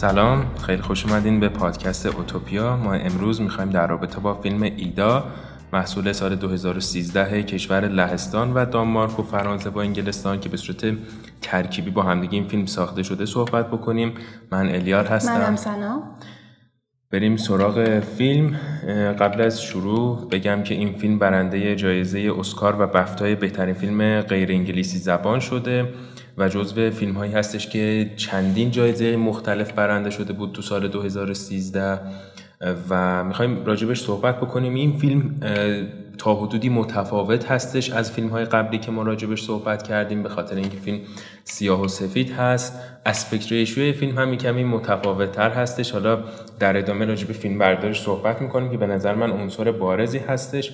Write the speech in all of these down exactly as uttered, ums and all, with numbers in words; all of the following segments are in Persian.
سلام، خیلی خوش اومدین به پادکست اوتوپیا. ما امروز میخوایم در رابطه با فیلم ایدا، محصول سال دو هزار و سیزده کشور لهستان و دانمارک و فرانسه و انگلستان که به صورت ترکیبی با همدیگه این فیلم ساخته شده صحبت بکنیم. من الیار هستم. منم سنا. بریم سراغ فیلم. قبل از شروع بگم که این فیلم برنده جایزه اسکار و بفتای بهترین فیلم غیر انگلیسی زبان شده و جزو فیلم هایی هستش که چندین جایزه مختلف برنده شده بود تو سال دو هزار و سیزده و میخوایم راجبش صحبت بکنیم. این فیلم تا حدودی متفاوت هستش از فیلم های قبلی که ما راجبش صحبت کردیم به خاطر اینکه فیلم سیاه و سفید هست. اسپکت ریشیوی فیلم هم کمی متفاوت تر هستش. حالا در ادامه راجب فیلم بردارش صحبت میکنیم که به نظر من عنصر بارزی هستش.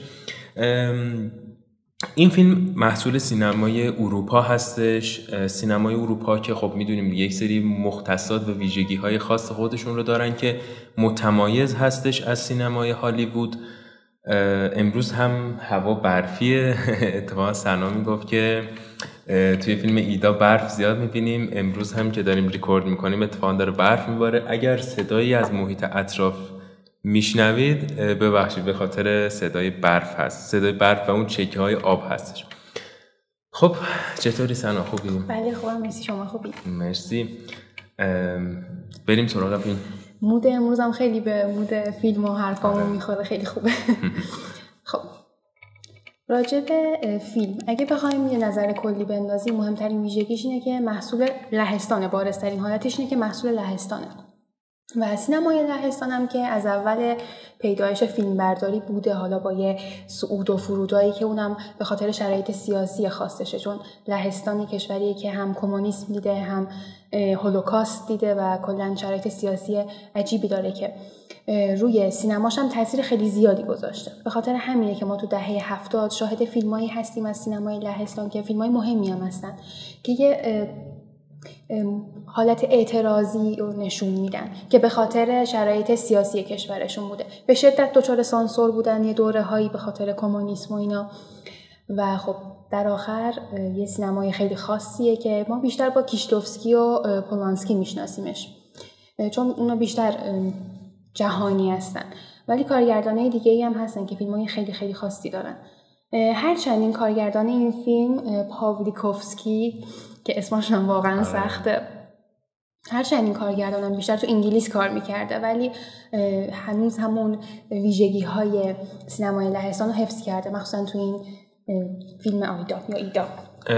این فیلم محصول سینمای اروپا هستش. سینمای اروپا که خب میدونیم یک سری مختصات و ویژگی های خاص خودشون رو دارن که متمایز هستش از سینمای هالیوود. امروز هم هوا برفیه. اتفاقا سنا میگفت که توی فیلم ایدا برف زیاد میبینیم. امروز هم که داریم ریکورد میکنیم اتفاقا داره برف میباره. اگر صدایی از محیط اطراف میشنوید ببخشید، به خاطر صدای برف هست، صدای برف و اون چکه های آب هستش. خب چطوری سنا، خوبی؟ بله خوبم، مرسی. شما خوبی؟ مرسی. بریم سراغ فیلم. مود امروز هم خیلی به مود فیلم و حرفامون میخوره، خیلی خوبه. خب راجع به فیلم اگه بخوایم یه نظر کلی بندازیم، مهمترین ویژگیش اینه که محصول لهستانه. بارزترین حالتش اینه که محصول لهستانه و سینمای لهستان هم که از اول پیدایش فیلمبرداری بوده، حالا با یه صعود و فرودایی که اونم به خاطر شرایط سیاسی خاصشه، چون لهستان کشوریه که هم کمونیسم دیده، هم هولوکاست دیده و کلا شرایط سیاسی عجیبی داره که روی سینماش هم تاثیر خیلی زیادی گذاشته. به خاطر همینه که ما تو دهه هفتاد شاهد فیلمایی هستیم از سینمای لهستان که فیلمای مهمی هم هستن که یه حالت اعتراضی رو نشون میدن که به خاطر شرایط سیاسی کشورشون بوده. به شدت دچار سانسور بودن یه دوره هایی به خاطر کمونیسم و اینا و خب در آخر یه سینمای خیلی خاصیه که ما بیشتر با کیشلوفسکی و پولانسکی میشناسیمش چون اونا بیشتر جهانی هستن، ولی کارگردانای دیگه‌ای هم هستن که فیلمای خیلی خیلی خاصی دارن. هرچند این کارگردان این فیلم پاولیکوفسکی که اسمش هم واقعا سخته، هرچند این کارگردانم بیشتر تو انگلیس کار میکرده ولی هنوز همون ویژگی های سینمای لهستان رو حفظ کرده، مخصوصا تو این فیلم آیدا یا ایدا.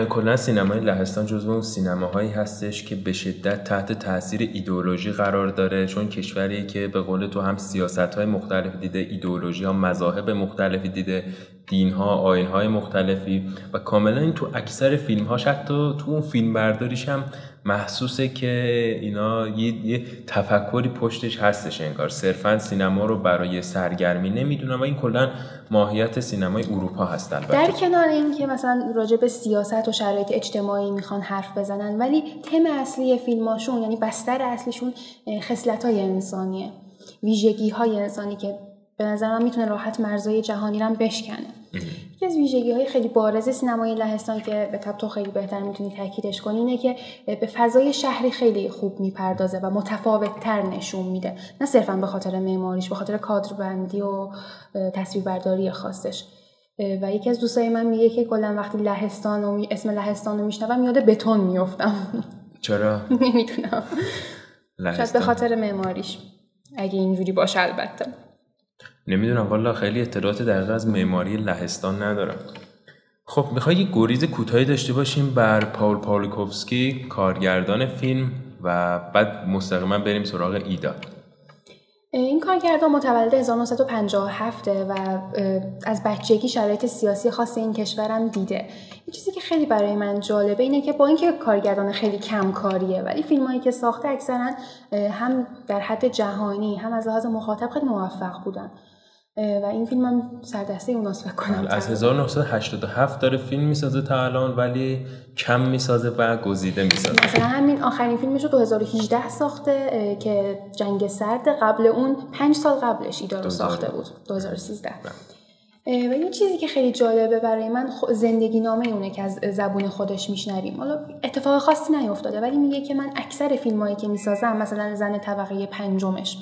کلا سینمای لهستان جزو اون سینماهایی هستش که به شدت تحت تاثیر ایدئولوژی قرار داره، چون کشوری که به قول تو هم سیاست‌های مختلف دیده، ایدئولوژی ها، مذاهب مختلفی دیده، دین‌ها، آیین‌های مختلفی و کاملا این تو اکثر فیلم‌هاش، حتی تو اون فیلم برداریش هم محسوسه که اینا یه, یه تفکری پشتش هستش، انگار صرفا سینما رو برای سرگرمی نمیدونن و این کلا ماهیت سینمای اروپا هست. البته در کنار این که مثلا راجع به سیاست و شرایط اجتماعی میخوان حرف بزنن، ولی تم اصلی فیلماشون یعنی بستر اصلیشون خصلت‌های انسانیه، ویژگی‌های انسانی که به نظر من میتونه راحت مرزهای جهانی رو هم بشکنه. یکی از ویژگی‌های خیلی بارز سینمای لهستان که به تبتو خیلی بهتر میتونی تاکیدش کنی اینه که به فضای شهری خیلی خوب میپردازه و متفاوت‌تر نشون میده، نه صرفاً به خاطر معماریش، به خاطر کادربندی و تصویربرداری خاصش. و یکی از دوستای من میگه که کلاً وقتی لهستان و اسم لهستان رو میشنوم یاد بتون میافتم. چرا؟ نمیدونم. شاید به خاطر معماریش. اگه اینجوری باشه البته. نمیدونم والا، خیلی اطلاعات دقیق از معماری لهستان ندارم. خب میخوای یه گریز کوتاهی داشته باشیم بر پاول پاولیکوفسکی کارگردان فیلم و بعد مستقیما بریم سراغ ایدا. این کارگردان متولد هزار و نهصد و پنجاه و هفت و از بچگی شرایط سیاسی خاص این کشورم دیده. یه چیزی که خیلی برای من جالبه اینه که با اینکه کارگردان خیلی کم کاریه ولی فیلمایی که ساخته اکثرا هم در حد جهانی هم از لحاظ مخاطب خیلی موفق بودن و این فیلم هم سردسته اوناست فکر کنم. از هزار و نهصد و هشتاد و هفت داره فیلم میسازه تا الان ولی کم میسازه و گزیده میسازه. مثلا همین آخرین فیلمش رو دو هزار و هجده ساخته که جنگ سرد. قبل اون پنج سال قبلش ایدا رو ساخته بود، دو هزار و سیزده. و یه چیزی که خیلی جالبه برای من زندگی نامه اونه که از زبون خودش میشنویم. حالا اتفاق خاصی نیفتاده ولی میگه که من اکثر فیلمایی که میسازم، مثلا زن طبقه پنجمش،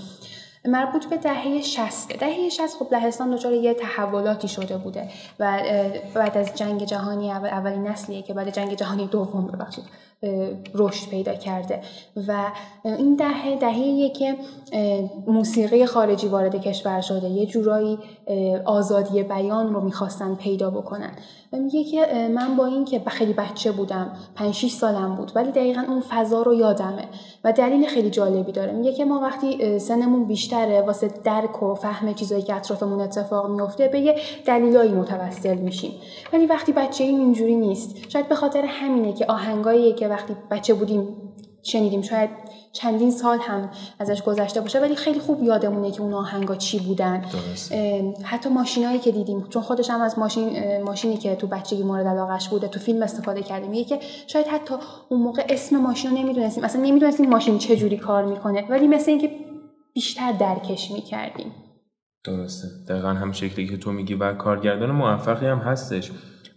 مربوط به دهه شصت. دهه شصت خب لهستان دچار یه تحولاتی شده بوده و بعد از جنگ جهانی اول، اولین نسلیه که بعد جنگ جهانی دوم ببخشید رشد پیدا کرده و این دهه دهه‌ایه که موسیقی خارجی وارد کشور شده، یه جورایی آزادی بیان رو می‌خواستن پیدا بکنن. میگه که من با این که خیلی بچه بودم، پنج شش سالم بود، ولی دقیقاً اون فضا رو یادمه و دلیل خیلی جالبی داره. میگه که ما وقتی سنمون بیشتره واسه درک و فهم چیزایی که اطرافمون اتفاق میفته به یه دلایلی متوسل میشیم، ولی وقتی بچه‌ایم اینجوری نیست. شاید به خاطر همینه که آهنگایی که وقتی بچه بودیم شنیدیم، شاید چندین سال هم ازش گذشته باشه ولی خیلی خوب یادمونه که اون آهنگا چی بودن. حتی ماشینایی که دیدیم، چون خودش هم از ماشین ماشینی که تو بچگی مورد علاقه‌اش بوده تو فیلم استفاده کردیم. میگه که شاید حتی اون موقع اسم ماشین رو نمیدونستیم، اصلا نمیدونستیم ماشین چه جوری کار میکنه، ولی مثل اینکه بیشتر درکش میکردیم. درسته، دقیقاً هم شکلی که تو میگی و کارگردان موفقی هم هستش.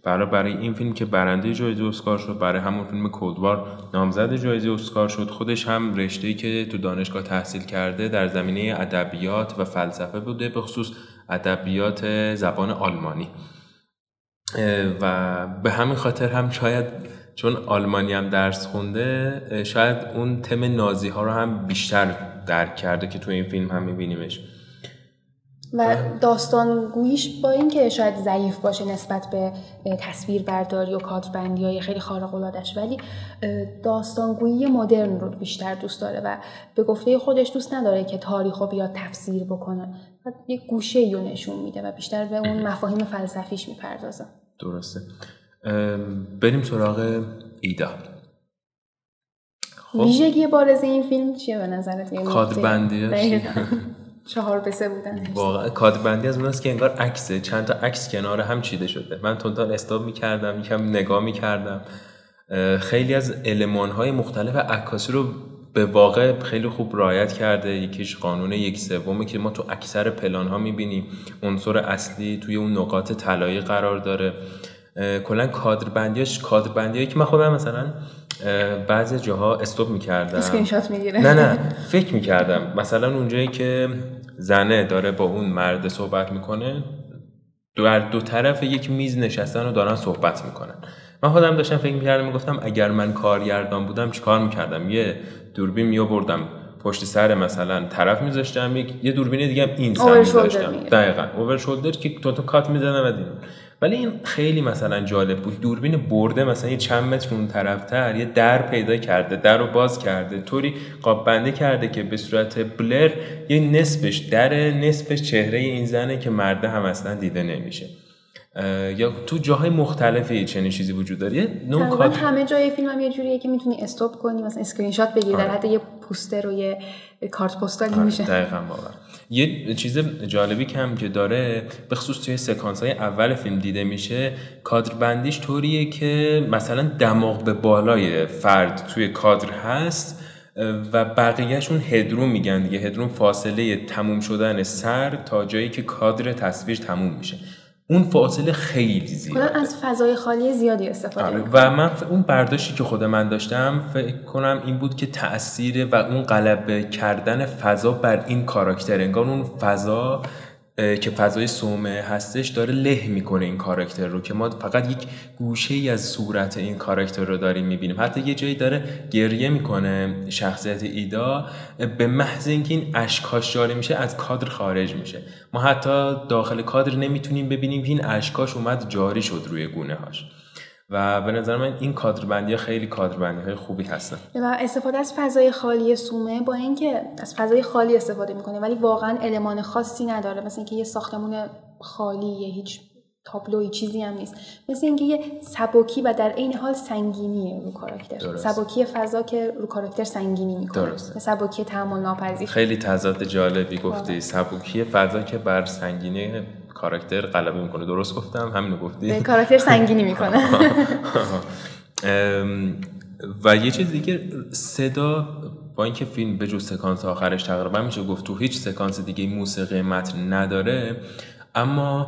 برای برای این فیلم که برنده جایزه اسکار شد، برای همون فیلم کودوار نامزد جایزه اسکار شد. خودش هم رشته‌ای که تو دانشگاه تحصیل کرده در زمینه ادبیات و فلسفه بوده، به خصوص ادبیات زبان آلمانی، و به همین خاطر هم شاید چون آلمانی هم درس خونده شاید اون تم نازی ها رو هم بیشتر درک کرده که تو این فیلم هم می‌بینیمش. و داستانگوییش با اینکه شاید ضعیف باشه نسبت به تصویر برداری و کادربندی های خیلی خارق‌العاده‌اش، ولی داستانگویی مدرن رو بیشتر دوست داره و به گفته خودش دوست نداره که تاریخ رو بیاد تفسیر بکنه و یک گوشه‌ای رو نشون میده و بیشتر به اون مفاهیم فلسفیش میپردازه. درسته، بریم سراغ ایدا. ویژگی بارز این فیلم چیه به نظرت؟ کادربندیش چهار به سه بودن. واقعا کادربندی از اوناست که انگار عکسه، چند تا عکس کنار هم چیده شده. من تونتون استاپ می‌کردم، یکم نگاه می‌کردم. خیلی از المان‌های مختلف عکاسی رو به واقع خیلی خوب رعایت کرده. یکیش قانون یک سومه که ما تو اکثر پلان‌ها می‌بینیم. عنصر اصلی توی اون نقاط طلایی قرار داره. کلا کادربندیاش کادربندیایی که من خودم مثلا بعضی جاها استوب میکردم، اسکرین شات میگیره، نه نه فکر میکردم مثلا اونجایی که زنه داره با اون مرد صحبت میکنه، دو دو طرف یک میز نشستن و دارن صحبت میکنن، من خودم داشتم فکر میکردم، میگفتم اگر من کارگردان بودم چیکار میکردم؟ یه دوربین میآوردم پشت سر مثلا طرف میذاشتم، یه دوربین دیگه هم این سمت میذاشتم، دقیقاً اوور شولدر که تو تو کات میزدم و دیدم. ولی این خیلی مثلا جالب بود، دوربین برده مثلا یه چند متر اون طرفتر یه در پیدا کرده، در رو باز کرده، طوری قاب بنده کرده که به صورت بلر یه نصفش در نصفش چهره این زنه که مرده هم اصلا دیده نمیشه. یا تو جاهای مختلفی چنین چیزی وجود داره. یه نوع کادر همه جای فیلم هم یه جوریه که میتونی استاپ کنی، مثلا اسکرین شات بگیری، در حد یه پوستر و یه کارت پستالی میشه. دقیقاً واقعا. یه چیز جالبی که هم که داره، به خصوص توی سکانس‌های اول فیلم دیده میشه، کادر بندیش طوریه که مثلا دماغ به بالای فرد توی کادر هست و بقیهشون هدرون میگن دیگه. هدرون فاصله تموم شدن سر تا جایی که کادر تصویر تموم میشه، اون فاصله خیلی زیاده. کلا از فضای خالی زیادی استفاده می‌کنه. و من اون برداشتی که خود من داشتم فکر کنم این بود که تأثیر و اون غلبه کردن فضا بر این کاراکتر، انگار اون فضا که فضای صومعه هستش داره له میکنه این کاراکتر رو، که ما فقط یک گوشه‌ای از صورت این کاراکتر رو داریم میبینیم. حتی یه جایی داره گریه میکنه شخصیت ایدا، به محض اینکه این اشکاش جاری میشه از کادر خارج میشه. ما حتی داخل کادر نمیتونیم ببینیم که این اشکاش اومد جاری شد روی گونه هاش. و به نظر من این کادربندی خیلی کادربندی های خوبی هستن و استفاده از فضای خالی صومعه، با اینکه از فضای خالی استفاده میکنه ولی واقعا المان خاصی نداره، مثل اینکه یه ساختمون خالیه، هیچ تابلوی چیزی هم نیست، مثل اینکه یه سبکی و در عین حال سنگینیه رو کاراکتر. درست. سبکی فضا که رو کاراکتر سنگینی میکنه. درست. سبکی تحمل ناپذیر. خیلی تضاد جالبی گفتی، سبکی فضا که بر سنگینی کاراکتر غلبه میکنه. درست گفتم؟ همینو گفتی؟ کاراکتر سنگینی میکنه. و یه چیز دیگه، صدا، با اینکه فیلم به جز سکانس آخرش تقریبا میشه گفت تو هیچ سکانس دیگه موسیقی متن نداره، اما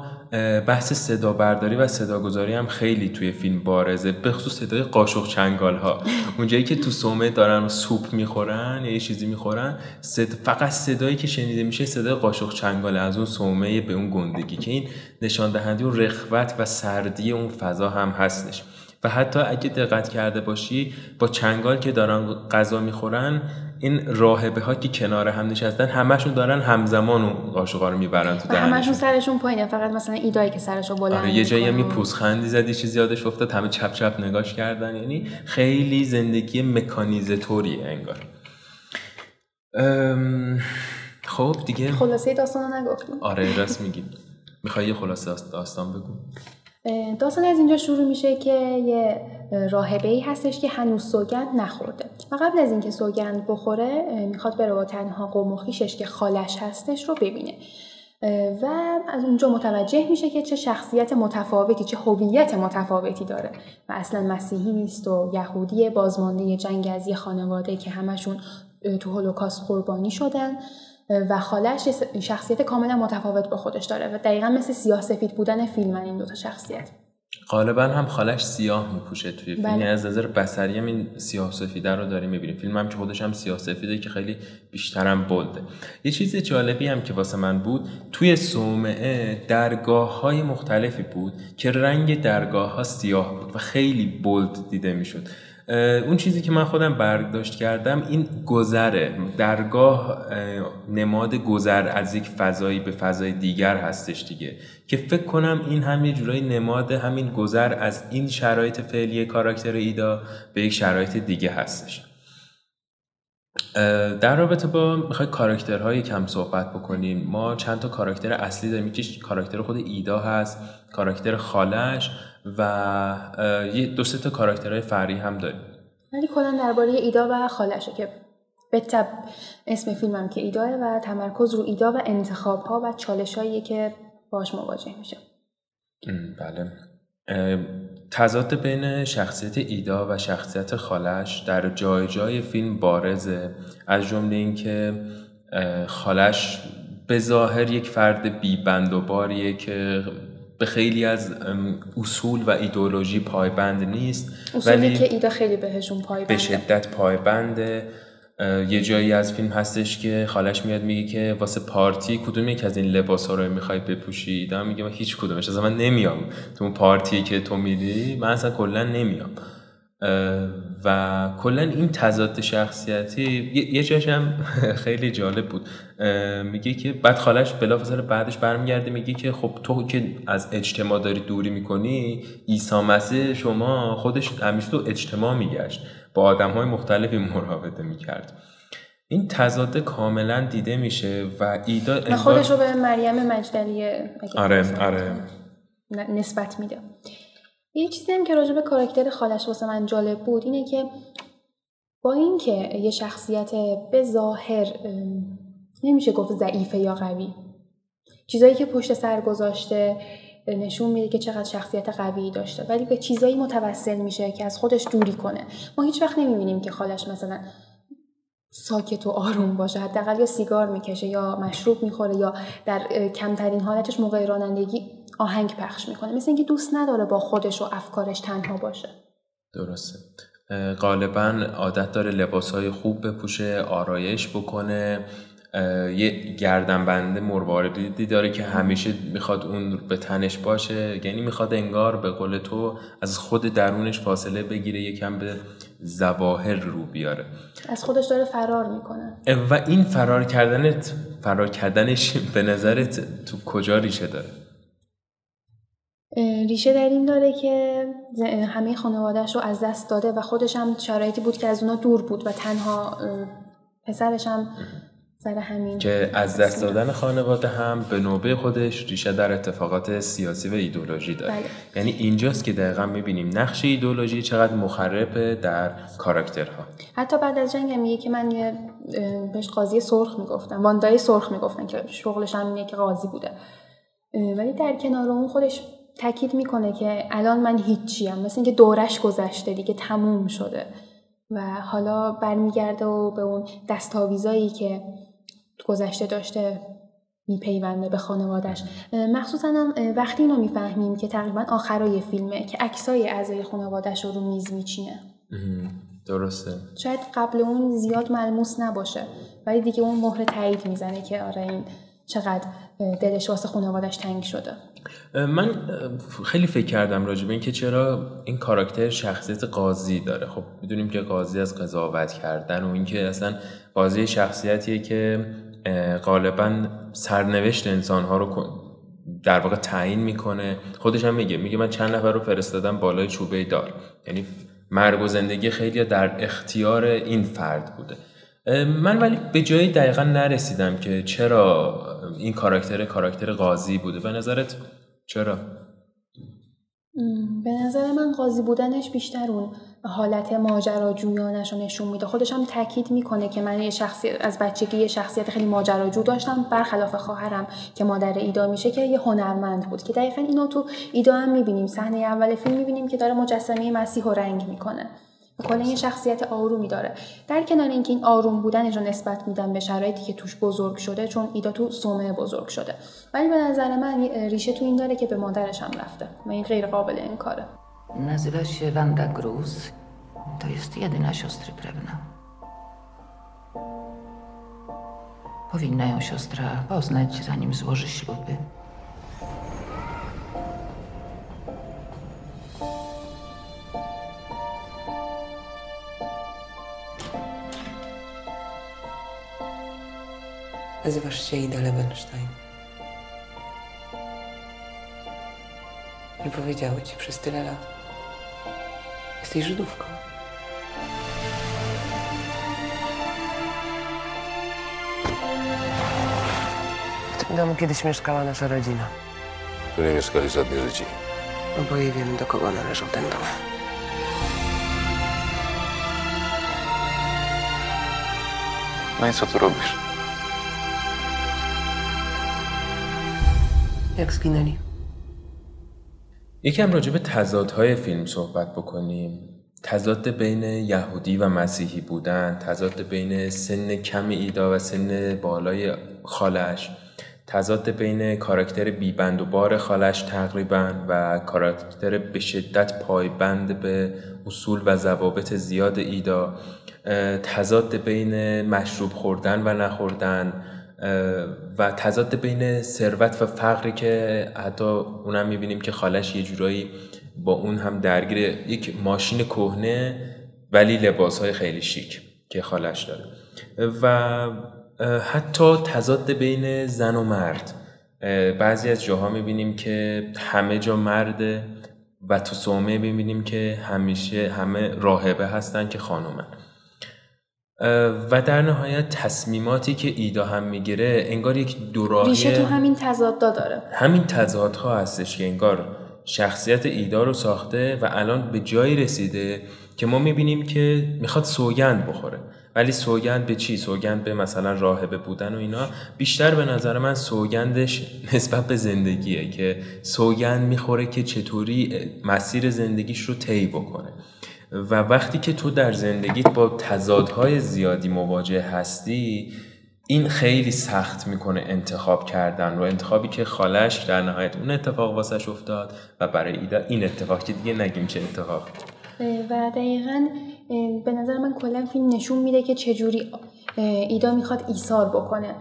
بحث صدا برداری و صداگذاری هم خیلی توی فیلم بارزه، به خصوص صدای قاشق چنگال ها. اونجایی که تو صومعه دارن سوپ میخورن یا یه چیزی میخورن، صد... فقط صدایی که شنیده میشه صدای قاشق چنگال از اون صومعه به اون گندگی، که این نشان دهنده اون رخوت و سردی اون فضا هم هستش. و حتی اگه دقت کرده باشی با چنگال که دارن غذا میخورن، این راهبه ها که کنار هم نشستن همشون دارن همزمان اون قاشقا رو میبرن تو دهنشون، همشون سرشون پایینه، فقط مثلا ایدایی که سرشو بلند آره، یه جایی هم پوزخندی زد یه چیزی یادش افتاد، همه چپ چپ نگاش کردن. یعنی خیلی زندگی مکانیزه طوریه انگار. ام... خب دیگه خلاصه داستانو نگفتیم. آره راست میگی. میخوای یه خلاصه داستان بگو؟ داستان از اینجا شروع میشه که یه راهبه‌ای هستش که هنوز سوگند نخورده و قبل از اینکه سوگند بخوره میخواد بره با تنها قوم و خویشش که خالش هستش رو ببینه و از اونجا متوجه میشه که چه شخصیت متفاوتی، چه هویت متفاوتی داره و اصلا مسیحی نیست و یهودی بازمانده جنگ از یه خانواده که همشون تو هولوکاست قربانی شدن و خالش شخصیت کاملا متفاوت با خودش داره و دقیقا مثل سیاه‌سفید بودن فیلمن این دوتا شخصیت. غالبا هم خالش سیاه میپوشه توی فیلم، بله. از نظر بصری هم این سیاه‌سفید رو داریم میبینیم، فیلم هم که خودش هم سیاه‌سفیده که خیلی بیشترم بلده. یه چیز جالبی هم که واسه من بود توی صومعه، درگاه‌های مختلفی بود که رنگ درگاه‌ها سیاه بود و خیلی بلد دیده میشد. اون چیزی که من خودم برداشت کردم این گذره، درگاه نماد گذر از یک فضایی به فضای دیگر هستش دیگه، که فکر کنم این هم یه جورایی نماد همین گذر از این شرایط فعلی کاراکتر ایدا به یک شرایط دیگه هستش. در رابطه با میخوای کاراکترهای کم صحبت بکنیم، ما چند تا کاراکتر اصلی داریم که کاراکتر خود ایدا هست، کاراکتر خالش و یه دو سه تا کاراکترهای فرعی هم داریم. ولی کلا درباره ایدا و خالشه که به تبع اسم فیلمم که ایداه و تمرکز رو ایدا و انتخاب‌ها و چالش‌هایی که باهاش مواجه میشه. بله. تضاد بین شخصیت ایدا و شخصیت خالش در جای جای فیلم بارزه، از جمله اینکه خالش به ظاهر یک فرد بی‌بند و باریه که به خیلی از اصول و ایدئولوژی پایبند نیست، اصولی که ایدا خیلی بهشون پایبنده، به شدت پایبنده. یه جایی از فیلم هستش که خالش میاد میگه که واسه پارتی کدوم یک از این لباسا رو میخوای بپوشی، ایدا میگه من هیچ کدومش، از من نمیام تو اون پارتی که تو میری، من اصلا کلا نمیام. و کلا این تضاد شخصیتی یه جاش هم خیلی جالب بود، میگه که بعد خالش بلافاصله بعدش برمیگرده میگه که خب تو که از اجتماع داری دوری میکنی، عیسی مسیح شما خودش همیشه تو اجتماع میگشت، با آدم‌های مختلفی مراوده میکرد. این تضاد کاملا دیده میشه و ایدا انگار خودش رو به مریم مجدلیه آره آره نسبت میده. یه چیزی هم که راجع به کاراکتر خالش واسه من جالب بود اینه که با اینکه یه شخصیت به ظاهر نمیشه گفت ضعیفه یا قوی، چیزایی که پشت سر گذاشته نشون میده که چقدر شخصیت قوی داشته، ولی به چیزایی متوسل میشه که از خودش دوری کنه. ما هیچ وقت نمیبینیم که خالش مثلا ساکت و آروم باشه، حداقل یا سیگار میکشه یا مشروب میخوره یا در کمترین حالتش موقع رانندگی آهنگ پخش میکنه، مثل اینکه دوست نداره با خودش و افکارش تنها باشه. درسته، غالبا عادت داره لباسهای خوب بپوشه، آرایش بکنه، یه گردنبند مرواریدی داره که همیشه میخواد اون به تنش باشه، یعنی میخواد انگار به قول تو از خود درونش فاصله بگیره، یکم به ظواهر رو بیاره، از خودش داره فرار میکنه. و این فرار کردنت فرار کردنش به نظرت تو کجا ریشه داره؟ ریشه در این داره که همه خانواده‌اش رو از دست داده و خودش هم شرایطی بود که از اونا دور بود و تنها پسرش هم سر همین که از دست دادن خانواده هم به نوبه خودش ریشه در اتفاقات سیاسی و ایدئولوژی داره. بله. یعنی اینجاست که دقیقاً می‌بینیم نقش ایدئولوژی چقدر مخرب در کاراکترها. حتی بعد از جنگ میگه که من یه بهش قاضی سرخ میگفتم، واندای سرخ میگفتن که شغلش هم اینه که قاضی بوده. ولی در کنار اون خودش تاکید میکنه که الان من هیچیم، مثل اینکه دورش گذشته دیگه، تموم شده. و حالا برمیگرده و به اون دستاویزایی که گذشته داشته میپیونده به خانواده‌اش، مخصوصاً هم وقتی اینو میفهمیم که تقریباً آخرای فیلمه که عکسای اعضای خانواده‌اش رو میز میچینه. درسته. شاید قبل اون زیاد ملموس نباشه، ولی دیگه اون مهر تایید میزنه که آره این چقدر دلش واسه خانواده‌اش تنگ شده. من خیلی فکر کردم راجع به این که چرا این کاراکتر شخصیت قاضی داره. خب میدونیم که قاضی از قضاوت کردن و اینکه اصلا قاضی شخصیتیه که غالباً سرنوشت انسان‌ها رو در واقع تعیین میکنه. خودش هم میگه میگه من چند نفر رو فرستادم بالای چوبه دار، یعنی مرگ و زندگی خیلی در اختیار این فرد بوده. من ولی به جایی دقیقا نرسیدم که چرا این کاراکتر کاراکتر قاضی بوده. به نظرت چرا؟ به نظر من قاضی بودنش بیشتر اون حالت ماجراجویانش رو نشون میده. خودش هم تاکید میکنه که من یه شخصی از بچگی یه شخصیت خیلی ماجراجو داشتم، برخلاف خواهرم که مادر ایدا میشه که یه هنرمند بود، که دقیقاً اینو تو ایدا هم میبینیم. صحنه اول فیلم میبینیم که داره مجسمه مسیح رو رنگ میکنه. کلا یه شخصیت آرومی داره. در کنار اینکه این آروم بودنش رو نسبت میدم به شرایطی که توش بزرگ شده، چون ایدا تو صومعه بزرگ شده، ولی به نظر من ریشه تو این داره که به مادرش هم رفته و این غیر قابل انکاره. Nazywa się Wanda Gruz. To jest jedyna siostry krewna. Powinna ją siostra poznać, zanim złoży śluby. Nazywasz się Ida Lewenstein. Nie powiedziały ci przez tyle lat. Jesteś Żydówką. W tym domu kiedyś mieszkała nasza rodzina. Tu nie mieszkali żadni Żydzi. Oboje wiemy, do kogo należał ten dom. No i co tu robisz? Jak zginęli? یکم راجع به تضادهای فیلم صحبت بکنیم. تضاد بین یهودی و مسیحی بودن، تضاد بین سن کم ایدا و سن بالای خالش، تضاد بین کاراکتر بیبند و بار خالش تقریبا و کاراکتر به شدت پایبند به اصول و ضوابط زیاد ایدا، تضاد بین مشروب خوردن و نخوردن و تضاد بین ثروت و فقری که حتی اونم میبینیم که خالش یه جورایی با اون هم درگیر، یک ماشین کهنه ولی لباسهای خیلی شیک که خالش داره، و حتی تضاد بین زن و مرد. بعضی از جاها میبینیم که همه جا مرده و تو صومعه میبینیم که همیشه همه راهبه هستن که خانومن، و در نهایت تصمیماتی که ایدا هم میگیره انگار یک دوراهی ریشه تو همین تضادها داره. همین تضادها هستش که انگار شخصیت ایدا رو ساخته و الان به جایی رسیده که ما میبینیم که میخواد سوگند بخوره، ولی سوگند به چی؟ سوگند به مثلا راهبه بودن و اینا. بیشتر به نظر من سوگندش نسبت به زندگیه که سوگند میخوره که چطوری مسیر زندگیش رو طی بکنه. و وقتی که تو در زندگیت با تضادهای زیادی مواجه هستی، این خیلی سخت میکنه انتخاب کردن رو. انتخابی که خالش در نهایت اون اتفاق واسش افتاد و برای ایدا این اتفاق که دیگه نگیم چه اتفاقی. و دقیقاً به نظر من کلا فیلم نشون میده که چجوری ایدا میخواد ایثار بکنه.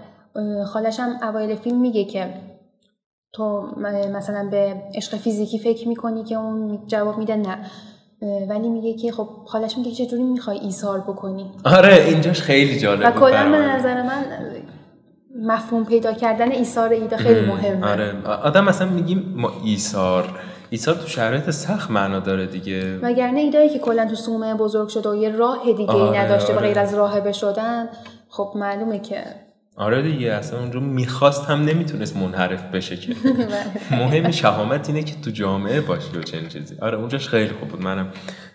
خالش هم اوایل فیلم میگه که تو مثلا به عشق فیزیکی فکر میکنی، که اون جواب میده نه، ولی میگه که خب خالش میگه چجوری میخوای ایثار بکنی. آره اینجاش خیلی جالبه و کلا به نظر من مفهوم پیدا کردن ایثار ایده خیلی مهمه. آره آدم مثلا میگیم ما ایثار ایثار تو شرایط سخت معنا داره دیگه، وگرنه ایدایی که کلا تو صومعه بزرگ شده و یه راه دیگه ای آره، نداشته آره. غیر از راهبه شدن خب معلومه که آره دیگه اصلا اونجا میخواست هم نمیتونست منحرف بشه که مهم شهامت اینه که تو جامعه باشی و چنین چیزی. آره اونجاش خیلی خوب بود. منم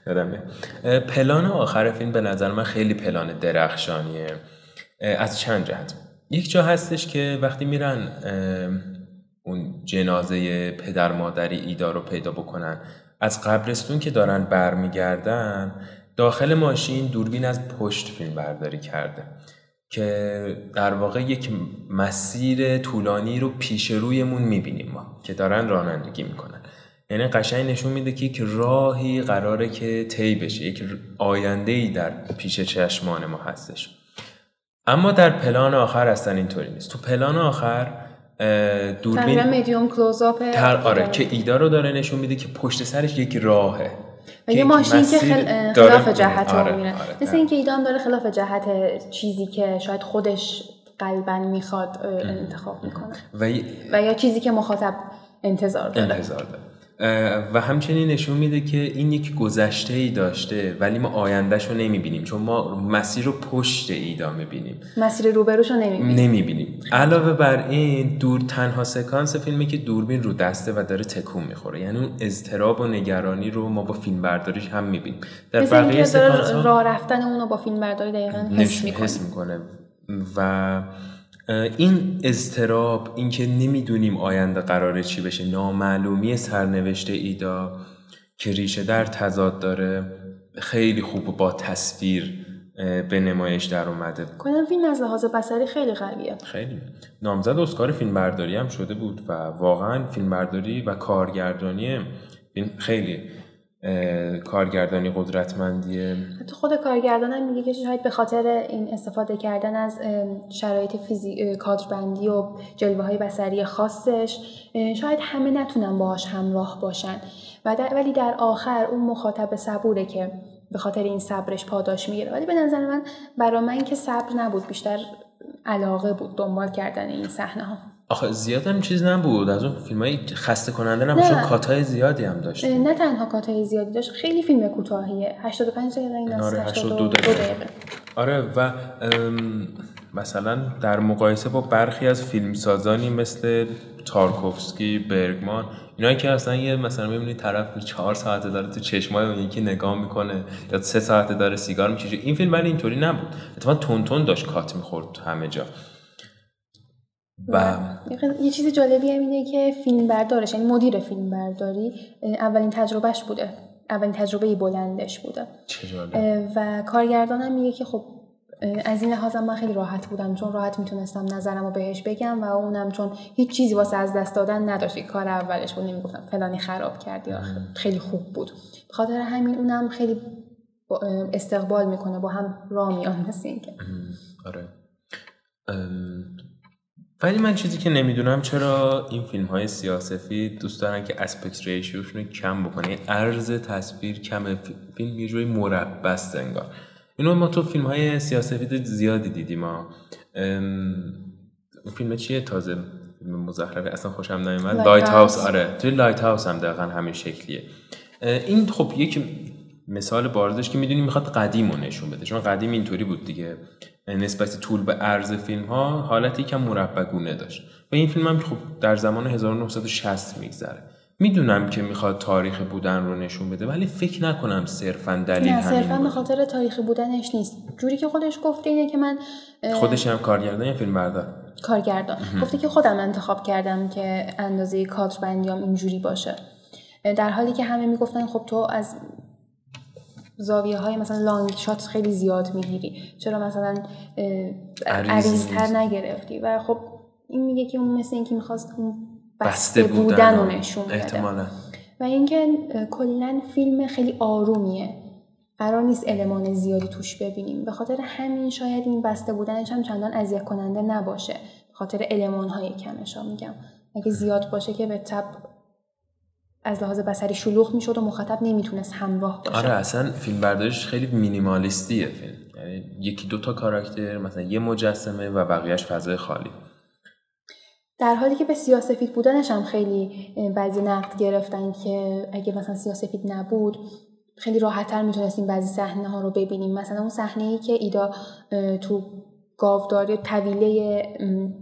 یادم میاد پلان آخر فیلم به نظر من خیلی پلان درخشانیه از چند جهت. یک جا هستش که وقتی میرن اون جنازه پدر مادری ایدا رو پیدا بکنن از قبرستون که دارن برمیگردن، داخل ماشین دوربین از پشت فیلم برداری کرده که در واقع یک مسیر طولانی رو پیش رویمون میبینیم ما که دارن رانندگی میکنن. یعنی قشنگ نشون میده که یک راهی قراره که طی بشه، یک آینده‌ای در پیش چشمان ما هستش. اما در پلان آخر اصلا اینطوری نیست. تو پلان آخر دوربین تقریبا میدیوم کلوزآپ تر آره که ایدا رو داره نشون میده که پشت سرش یک راهه و یه ماشین که خل... خلاف جهت آره، رو میره آره، مثل آره. این که ایدا هم داره خلاف جهت چیزی که شاید خودش قلباً میخواد انتخاب میکنه و, ی... و یا چیزی که مخاطب انتظار داره انتظار داره و همچنین نشون میده که این یک گذشته‌ای داشته ولی ما آینده‌شو نمیبینیم چون ما مسیر رو پشت ایدا میبینیم، مسیر روبروشو نمیبینیم نمیبینیم علاوه بر این دور تنها سکانس فیلمی که دوربین رو دسته و داره تکون میخوره، یعنی اون اضطراب و نگرانی رو ما با فیلمبرداریش هم میبینیم. در بقیه سکانس‌ها راه رفتن اونو با فیلمبرداری دقیقاً حس میکنه حس میکنه و این اضطراب، این که نمیدونیم آینده قراره چی بشه، نامعلومی سرنوشت ایدا که ریشه در تضاد داره، خیلی خوب با تصویر به نمایش در اومده. کلا فیلم از لحاظ بصری خیلی قویه، خیلی نامزد اسکار فیلمبرداری هم شده بود و واقعا فیلمبرداری و کارگردانی خیلی کارگردانی قدرتمندیه. حتی خود کارگردان هم میگه که شاید به خاطر این استفاده کردن از شرایط فیزیک کادربندی و جلوه‌های بصری خاصش شاید همه نتونن باهاش همراه باشن و در ولی در آخر اون مخاطب صبوره که به خاطر این صبرش پاداش میگیره. ولی به نظر من برای من که صبر نبود، بیشتر علاقه بود دنبال کردن این صحنه‌ها. آخه زیاد هم چیز نبود، از اون فیلمای خسته کننده نبود چون کاتای زیادی هم داشت. نه تنها کاتای زیادی داشت، خیلی فیلم کوتاهیه، هشتاد و پنج دقیقه این است. آره هشتاد و دو دقیقه. آره و مثلا در مقایسه با برخی از فیلمسازانی مثل تارکوفسکی، برگمان، اینایی که اصلا یه مثلا می‌بینید طرف چهار ساعته داره تو چشمای اون یکی نگاه میکنه یا سه ساعته داره سیگار میکشه، این فیلم ولی اینطوری نبود. اتفاقا تون تون داشت کات می‌خورد همه جا. و یه چیز جالبی هم اینه که فیلم بردارش، یعنی مدیر فیلم برداری، اولین تجربهش بوده، اولین تجربه بلندش بوده. چه جالب. و کارگردانم میگه که خب از این لحاظ من خیلی راحت بودم چون راحت میتونستم نظرمو بهش بگم و اونم چون هیچ چیزی واسه از دست دادن نداشت، کار اولش بود، نمیگفتم فلانی خراب کردی آخه خیلی خوب بود. به خاطر همین اونم خیلی استقبال میکنه، با هم راه میان مثل اینکه آره. ولی من چیزی که نمیدونم چرا این فیلم‌های سیاه‌سفید دوست دارن که اسپکت ریشیوشون رو کم بکنه، عرض تصویر کم، فیلم یه جوری مربع است انگار. اینو ما تو فیلم‌های سیاه‌سفید زیادی دیدیم ما. فیلم چیه تازه فیلم مزخرفه اصلا خوشم نمیاد، لایت هاوس. آره تو لایت هاوس هم دقیقاً همین شکلیه. این خب یک مثال بارزش که میدونی میخواد قدیمو نشون بده، چون قدیم اینطوری بود دیگه، نسبت طول به عرض فیلم‌ها حالتی که مربع‌گونه داشت و این فیلم هم خب در زمان هزار و نهصد و شصت میگذره. میدونم که میخواد تاریخ بودن رو نشون بده ولی فکر نکنم صرفاً دلیل همین باشه. نه صرفاً به خاطر تاریخ بودنش نیست. جوری که خودش گفته اینه که من خودش هم کارگردان یا فیلمبردار؟ کارگردان. گفته که خودم انتخاب کردم که اندازه کادربندیام اینجوری باشه. در حالی که همه میگفتن خب تو از زاویه های مثلا لانگ شات خیلی زیاد میگیری، چرا مثلا عریض‌تر نگرفتی؟ و خب این میگه که اون مثل اینکه میخواست بسته بودن رو نشون بده احتمالا. و اینکه کلا فیلم خیلی آرومیه، قرار نیست المان زیادی توش ببینیم، به خاطر همین شاید این بسته بودنش هم چندان اذیت کننده نباشه، به خاطر المان های کمش ها. میگم اگه زیاد باشه که به تب از لحاظ بصری شلوغ میشد و مخاطب نمیتونست همراه باشه. آره اصلا فیلم برداریش خیلی مینیمالیستیه فیلم، یعنی یکی دوتا کاراکتر، مثلا یه مجسمه و بقیهش فضای خالی. در حالی که به سیاه‌سفید بودنش هم خیلی بعضی نقد گرفتن که اگه مثلا سیاه‌سفید نبود خیلی راحت‌تر میتونستیم بعضی صحنه ها رو ببینیم. مثلا اون صحنه‌ای که ایدا تو گاوداری طویله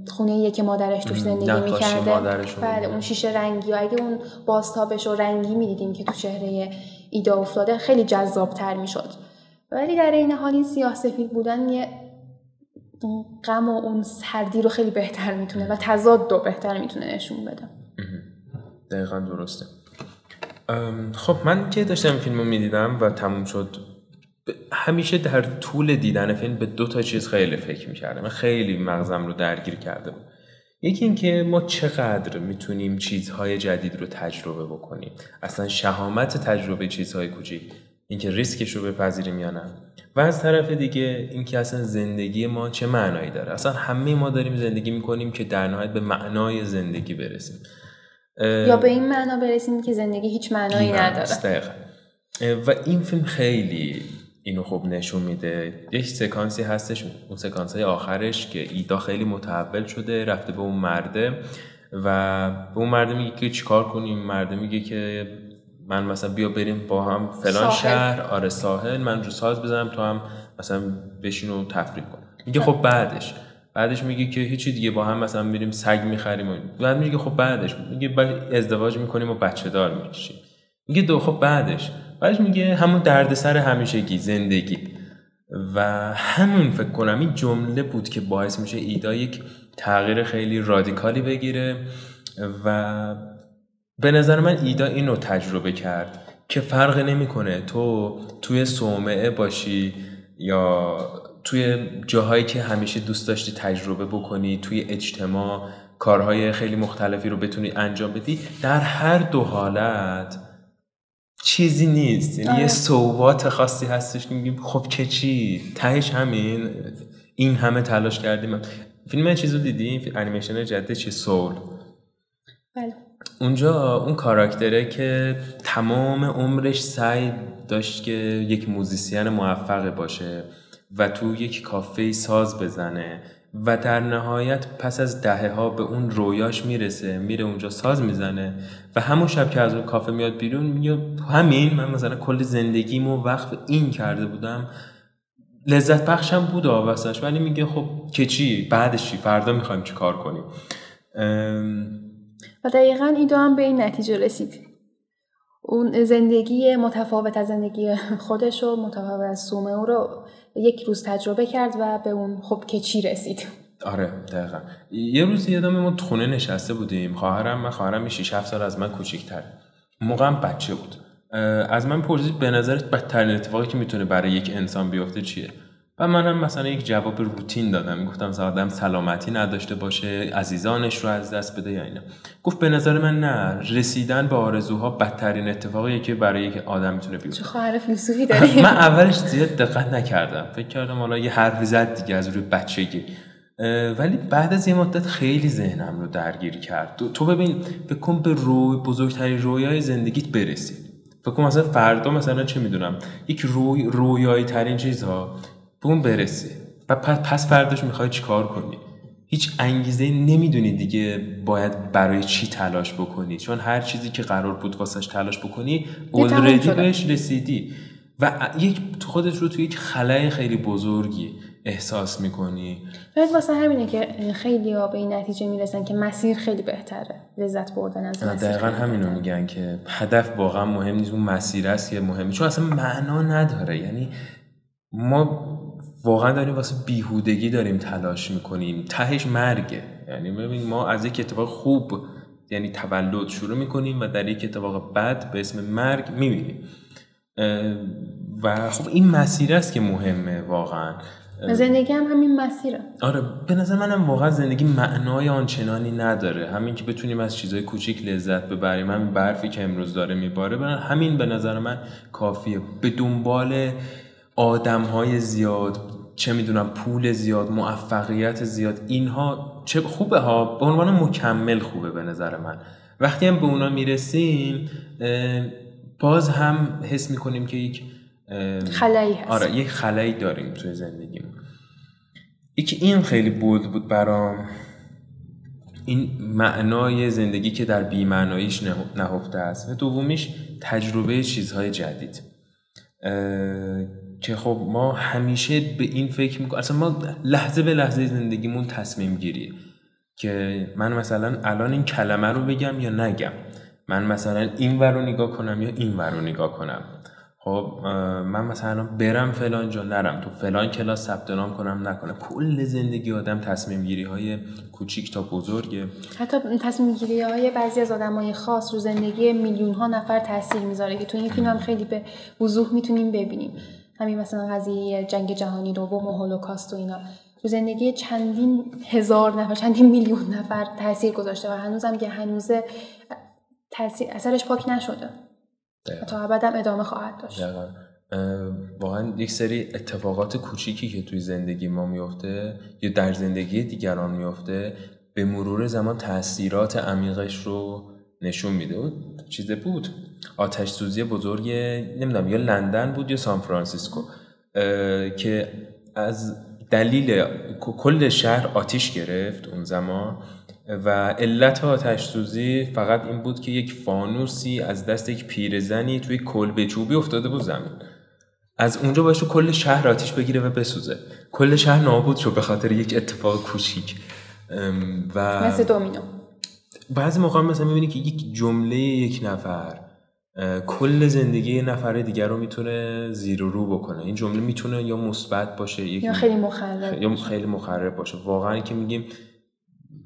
خونه‌ایه که مادرش توش زندگی می‌کرده، بعد اون شیشه رنگی و اگه اون بازتابش و رنگی می‌دیدیم که تو چهره ایدا افتاده خیلی جذاب‌تر می‌شد. ولی در این حال این سیاه‌سفید بودن یه غم و اون سردی رو خیلی بهتر می‌تونه و تضاد رو بهتر می‌تونه نشون بده. دقیقاً درسته. خب من که داشتم فیلمو می‌دیدم و تموم شد همیشه در طول دیدن فیلم به دو تا چیز خیلی فکر می‌کردم، من خیلی مغزم رو درگیر کردم. یکی این که ما چقدر میتونیم چیزهای جدید رو تجربه بکنیم، اصلا شهامت تجربه چیزهای کوچیک، اینکه ریسکش رو بپذیریم یا نه. و از طرف دیگه اینکه اصلا زندگی ما چه معنایی داره، اصلا همه ما داریم زندگی میکنیم که در نهایت به معنای زندگی برسیم یا به این معنا برسیم که زندگی هیچ معنایی نداره. دقیقاً. و این فیلم خیلی اینو خوب نشون میده. یک سکانسی هستش، اون سکانس های آخرش، که ایدا خیلی متحول شده، رفته به اون مرده و به اون مرده میگه که چیکار کنیم. مرده میگه که من مثلا بیا بریم با هم فلان شهر، آره ساحل، من رو ساز بزنم تو هم مثلا بشین و تفریح کن. میگه خب بعدش بعدش میگه که هیچی دیگه، با هم مثلا میریم سگ میخریم. بعد میگه خب بعدش میگه بعد ازدواج میکنیم و بچه دار میشیم. میگه دو خب بعدش بعدش میگه همون دردسر همیشگی زندگی. و همون فکر کنم این جمله بود که باعث میشه ایدا یک تغییر خیلی رادیکالی بگیره. و به نظر من ایدا اینو تجربه کرد که فرق نمیکنه تو توی صومعه باشی یا توی جاهایی که همیشه دوست داشتی تجربه بکنی، توی اجتماع کارهای خیلی مختلفی رو بتونی انجام بدی، در هر دو حالت چیزی نیست، یعنی یه صحبات خاصی هستش که میگیم خب که چی، تهش همین، این همه تلاش کردیم. فیلم چیزو دیدی؟ انیمیشن جدید چی؟ سول. بله. اونجا اون کاراکتره که تمام عمرش سعی داشت که یک موزیسین موفق باشه و تو یک کافه ساز بزنه و در نهایت پس از دهه ها به اون رویاش میرسه، میره اونجا ساز میزنه و همون شب که از اون کافه میاد بیرون میگه همین، من مثلا کل زندگیمو وقف این کرده بودم، لذت بخشم بود آوستش، ولی میگه خب که چی، بعدش چی، فردا میخوایم چی کار کنیم. و دقیقاً ایدا هم به این نتیجه رسید. اون زندگی متفاوت از زندگی خودش و متفاوت از سومه رو یک روز تجربه کرد و به اون خب که چی رسید. آره دقیقا. یه روز یادمه ما تو خونه نشسته بودیم، خواهرم من خواهرم شش هفت سال از من کوچیک‌تره، موقع هم بچه بود. از من پرسید به نظرت بدترین اتفاقی که میتونه برای یک انسان بیفته چیه؟ و من هم مثلا یک جواب روتین دادم، گفتم آدم سلامتی نداشته باشه، عزیزانش رو از دست بده یا اینا. گفت به نظر من نه، رسیدن به آرزوها بدترین اتفاقیه که برای یک آدم میتونه بیفته. چه خواهر فیلسوفی داری. من اولش زیاد دقت نکردم، فکر کردم حالا یه حرفی زد دیگه از روی بچگی، ولی بعد از یه مدت خیلی ذهنم رو درگیر کرد. تو ببین فکر کن به روی بزرگترین رویای زندگیت برسی، فکر کن مثلا فردا مثلا چه میدونم یک روی رویایی ترین چیزها اون برسی و پس فرداش میخوای چی کار کنی، هیچ انگیزه نمیدونی دیگه باید برای چی تلاش بکنی، چون هر چیزی که قرار بود واسش تلاش بکنی already بهش رسیدی و یک خودت رو توی یک خلأ خیلی بزرگی احساس میکنی. واسه همینه که خیلی ها به این نتیجه میرسن که مسیر خیلی بهتره، لذت بردن از مسیر. دقیقاً همینو میگن که هدف واقعا مهم نیست، اون مسیر است که مهمه، چون اصلا معنا نداره. یعنی ما واقعا داریم واسه بیهودگی داریم تلاش میکنیم، تهش مرگه. یعنی ببین ما از یک اتفاق خوب یعنی تولد شروع میکنیم و در یک اتفاق بد به اسم مرگ میبینیم و خب این مسیر است که مهمه واقعا. زندگی هم همین مسیره. آره به نظر منم واقعا زندگی معنای آنچنانی نداره، همین که بتونیم از چیزهای کوچیک لذت ببریم، همین برفی که امروز داره میباره همین به نظر من کافیه. به دنبال آدم‌های زیاد، چه میدونم پول زیاد، موفقیت زیاد، اینها چه خوبه ها، به عنوان مکمل خوبه به نظر من. وقتی هم به اونا میرسیم باز هم حس میکنیم که یک خلایی هست. آره یک خلایی داریم توی زندگیمون. یک این خیلی بود بود برام، این معنای زندگی که در بی‌معناییش نهفته است. دومیش تجربه چیزهای جدید که خب ما همیشه به این فکر میکنیم، اصلا ما لحظه به لحظه زندگیمون تصمیم گیریه که من مثلا الان این کلمه رو بگم یا نگم، من مثلا این ور رو نگاه کنم یا این ور رو نگاه کنم، خب من مثلا برم فلان جا، نرم تو فلان کلاس، ثبت نام کنم، نکنم. کل زندگی آدم تصمیم گیری های کوچیک تا بزرگه، حتی تصمیم گیری های بعضی از آدمای خاص رو زندگی میلیون ها نفر تاثیر میذاره که تو این فیلم هم خیلی به وضوح میتونیم ببینیم. همین مثلا قضیه جنگ جهانی دوم و هولوکاست و اینا تو زندگی چندین هزار نفر، چندین میلیون نفر تاثیر گذاشته و هنوزم که هنوز تاثیر اثرش پاک نشده. دقیقا. تا ابد هم ادامه خواهد داشت. دقیقا. واقعا یک سری اتفاقات کوچیکی که توی زندگی ما میفته یا در زندگی دیگران میفته به مرور زمان تاثیرات عمیقش رو نشون میده. اون چیز بود، آتش سوزی بزرگ نمیدونم یا لندن بود یا سان فرانسیسکو که از دلیل کل شهر آتش گرفت اون زمان و علت آتش سوزی فقط این بود که یک فانوسی از دست یک پیرزنی توی کلبه چوبی افتاده بود زمین. از اونجا باید شو کل شهر آتش بگیره و بسوزه، کل شهر نابود شد به خاطر یک اتفاق کوچیک. و مثل دومینو بعضی موقع مثلا میبینی که یک جمله یک نفر کل زندگی نفر دیگر رو میتونه زیر و رو بکنه. این جمله میتونه یا مثبت باشه یا خیلی مخرب، یا خیلی مخرب باشه. واقعا که میگیم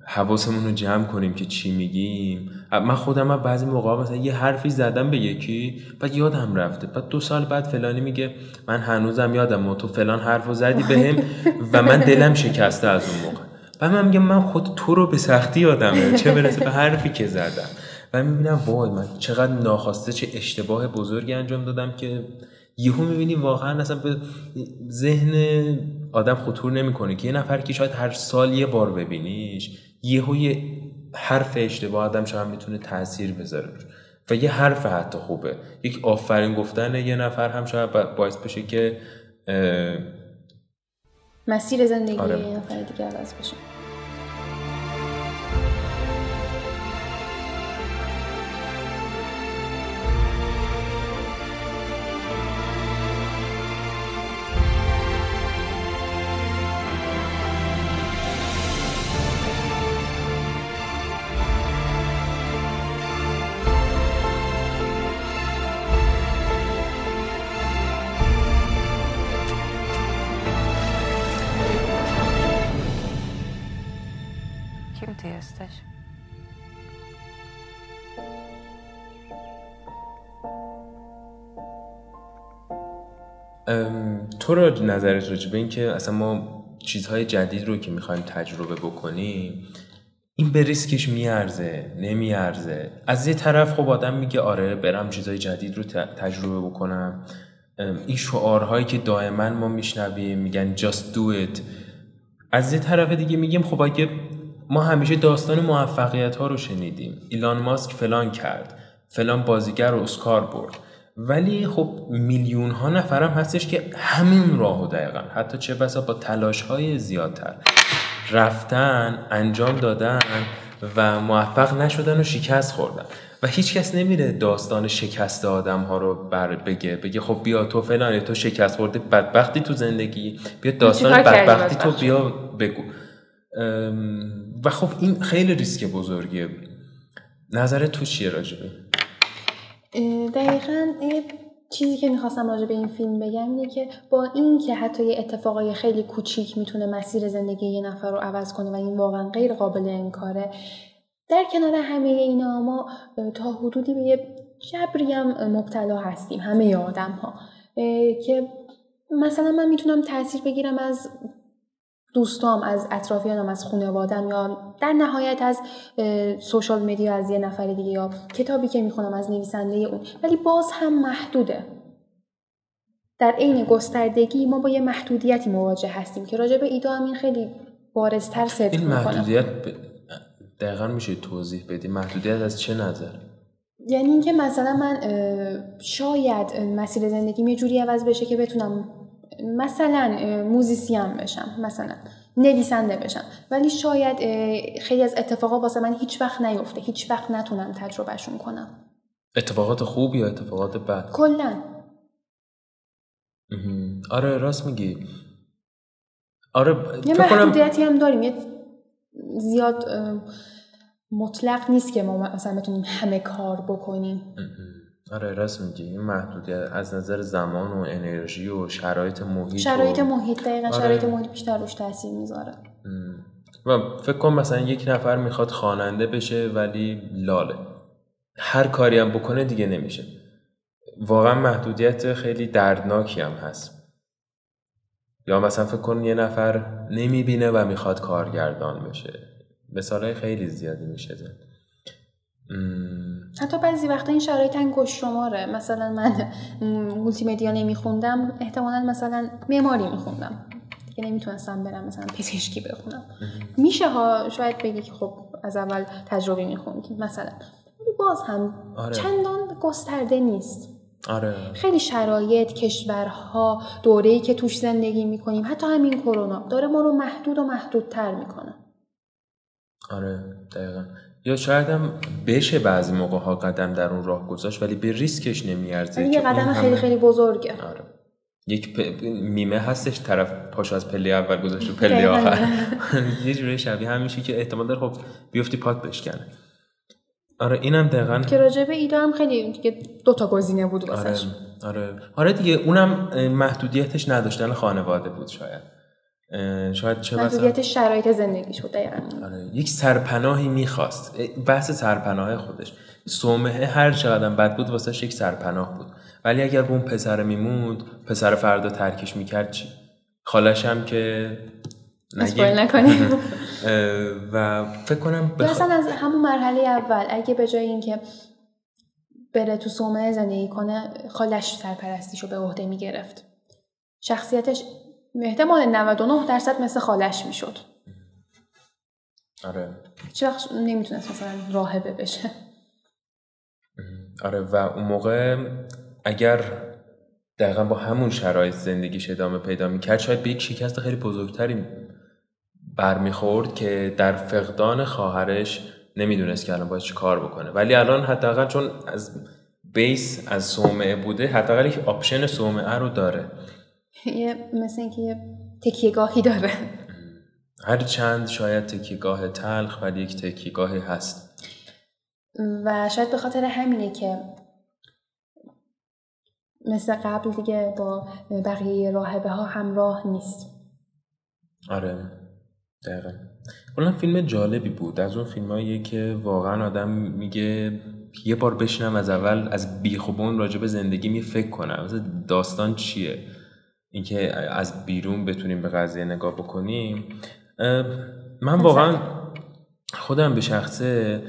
حواسمون رو جمع کنیم که چی میگیم. من خودم بعضی موقع مثلا یه حرفی زدم به یکی بعد یادم رفته، بعد دو سال بعد فلانی میگه من هنوزم یادم تو فلان حرفو زدی بهم و من دلم شکسته از اون موقع. بعد من میگم من خود تو رو به سختی یادمه، چه برسه به حرفی که زدم. و میبینم وای من چقدر ناخواسته چه اشتباه بزرگی انجام دادم که یهو میبینی واقعا اصلا به ذهن آدم خطور نمیکنه که یه نفر که شاید هر سال یه بار ببینیش یهو یه حرف اشتباه آدم شاید میتونه تاثیر بذاره. و یه حرف حتی خوبه، یک آفرین گفتن یه نفر هم شاید باعث بشه که مسیر زندگی آره. یه نفر دیگه عوض بشه. تو را نظرت راجع به این که اصلا ما چیزهای جدید رو که میخوایم تجربه بکنیم این به ریسکش میارزه نمیارزه؟ از یه طرف خب آدم میگه آره برم چیزهای جدید رو تجربه بکنم، این شعارهایی که دائما ما میشنویم میگن just do it. از یه طرف دیگه میگیم خب اگه ما همیشه داستان موفقیت ها رو شنیدیم، ایلان ماسک فلان کرد، فلان بازیگر رو اسکار برد، ولی خب میلیون ها نفرم هستش که همین راهو دقیقا حتی چه بسا با تلاش های زیادتر رفتن انجام دادن و موفق نشدن و شکست خوردن. و هیچ کس نمیره داستان شکست آدم ها رو بر بگه بگه خب بیا تو فلان تو شکست خورده بدبختی تو زندگی، بیا داستان بدبختی تو بیا بگو. و خب این خیلی ریسک بزرگیه. نظر تو چیه راجبه؟ دقیقاً یه چیزی که میخواستم راجع به این فیلم بگم اینه که با این که حتی یه اتفاقای خیلی کوچیک میتونه مسیر زندگی یه نفر رو عوض کنه و این واقعاً غیر قابل انکاره، در کنار همه اینا ما تا حدودی به یه جبری هم مبتلا هستیم همه آدم ها، که مثلا من میتونم تاثیر بگیرم از دوستام، از اطرافیانم، از خانواده‌ام، یا در نهایت از سوشال مدیا، از یه نفر دیگه، یا کتابی که میخونم از نویسنده اون. ولی باز هم محدوده. در عین گستردگی ما با یه محدودیتی مواجه هستیم که راجع به ایده هم این خیلی بارزتر صدق میکنم. این محدودیت ب... دقیقاً میشه توضیح بدی محدودیت از چه نظر؟ یعنی اینکه مثلا من شاید مسیر زندگیم یه جوری عوض بشه که بتونم مثلا موزیسین بشم، مثلا نویسنده بشم، ولی شاید خیلی از اتفاقا واسه من هیچ وقت نیفته، هیچ وقت نتونم تجربهشون کنم. اتفاقات خوب یا اتفاقات بد؟ کلا. آره راست میگی. آره یه محدودیتی هم داریم، یه زیاد مطلق نیست که ما مثلا بتونیم همه کار بکنیم. آره راست میگی. این محدودیت از نظر زمان و انرژی و شرایط محیط شرایط و... محیط دقیقاً آره. شرایط محیط بیشتر روش تاثیر میذاره. و فکر کنم مثلا یک نفر میخواد خواننده بشه ولی لاله، هر کاری هم بکنه دیگه نمیشه. واقعا محدودیت خیلی دردناکی هم هست. یا مثلا فکر کن یه نفر نمیبینه و میخواد کارگردان بشه. مثالای خیلی زیادی میشه زد. حتی بعضی وقتا این شرایط انگشت شماره. مثلا من مولتی مدیا نمیخوندم، احتمالاً مثلا معماری میخوندم. دیگه نمیتونستم برم مثلا پزشکی بخونم. میشه ها، شاید بگی که خب از اول تجربه میخوندی مثلا. باز هم آره. چندان گسترده نیست. آره. خیلی شرایط، کشورها، دوره‌ای که توش زندگی میکنیم، حتی همین کرونا داره ما رو محدود و محدودتر میکنه. آره دقیقا. یا شاید هم بشه بعضی موقع ها قدم در اون راه گذاشت، ولی به ریسکش نمیارزه. یه قدم خیلی خیلی بزرگه. آره. یک پ... میمه هستش، طرف پاشو از پله اول گذاشت و پله آخر. یه جوری شبیه همیشه که احتمال داره خب بیفتی پات بشکنه. آره اینم دقیقاً که راجبه ایدا هم خیلی دیگه دو تا گزینه بود واسش. آره آره آره دیگه اونم محدودیتش نداشتن خانواده بود شاید. شاید چه محدودیت شرایط زندگیش بود دقیقاً. آره یک سرپناهی می‌خواست. بحث سرپناه خودش. صومعه هر چقدرم بد بود واسش یک سرپناه بود. ولی اگر اون پسر میموند، پسر فردا ترکش میکرد چی؟ خالش هم که اسپویل نکنیم و فکر کنم بخ... اصلا از همون مرحله اول اگه به جای اینکه بره تو صومعه زندگی کنه، خالش سرپرستیشو به عهده میگرفت. شخصیتش احتمال نود و نه درصد مثل خالش میشد. آره چرا نمیتونست مثلا راهبه بشه. آره و اون موقع اگر دقیقا با همون شرایط زندگیش ادامه پیدا میکرد، شاید به یک شکست خیلی بزرگتری برمیخورد که در فقدان خواهرش نمیدونست که الان باید چی کار بکنه. ولی الان حداقل چون از بیس از صومعه بوده، حداقل یک آپشن صومعه رو داره. یه مثل اینکه یه تکیه‌گاهی داره. هر چند شاید تکیه‌گاه تلخ، ولی یک تکیه‌گاهی هست. و شاید به خاطر همینه که مثل قبل دیگه با بقیه راهبه ها همراه نیست. آره دقیقا. اونم فیلم جالبی بود، از اون فیلم هاییه که واقعا آدم میگه یه بار بشنم از اول از بیخوبون راجع به زندگی میفکر کنم، مثلا داستان چیه، اینکه از بیرون بتونیم به قضیه نگاه بکنیم. من واقعا خودم به شخصه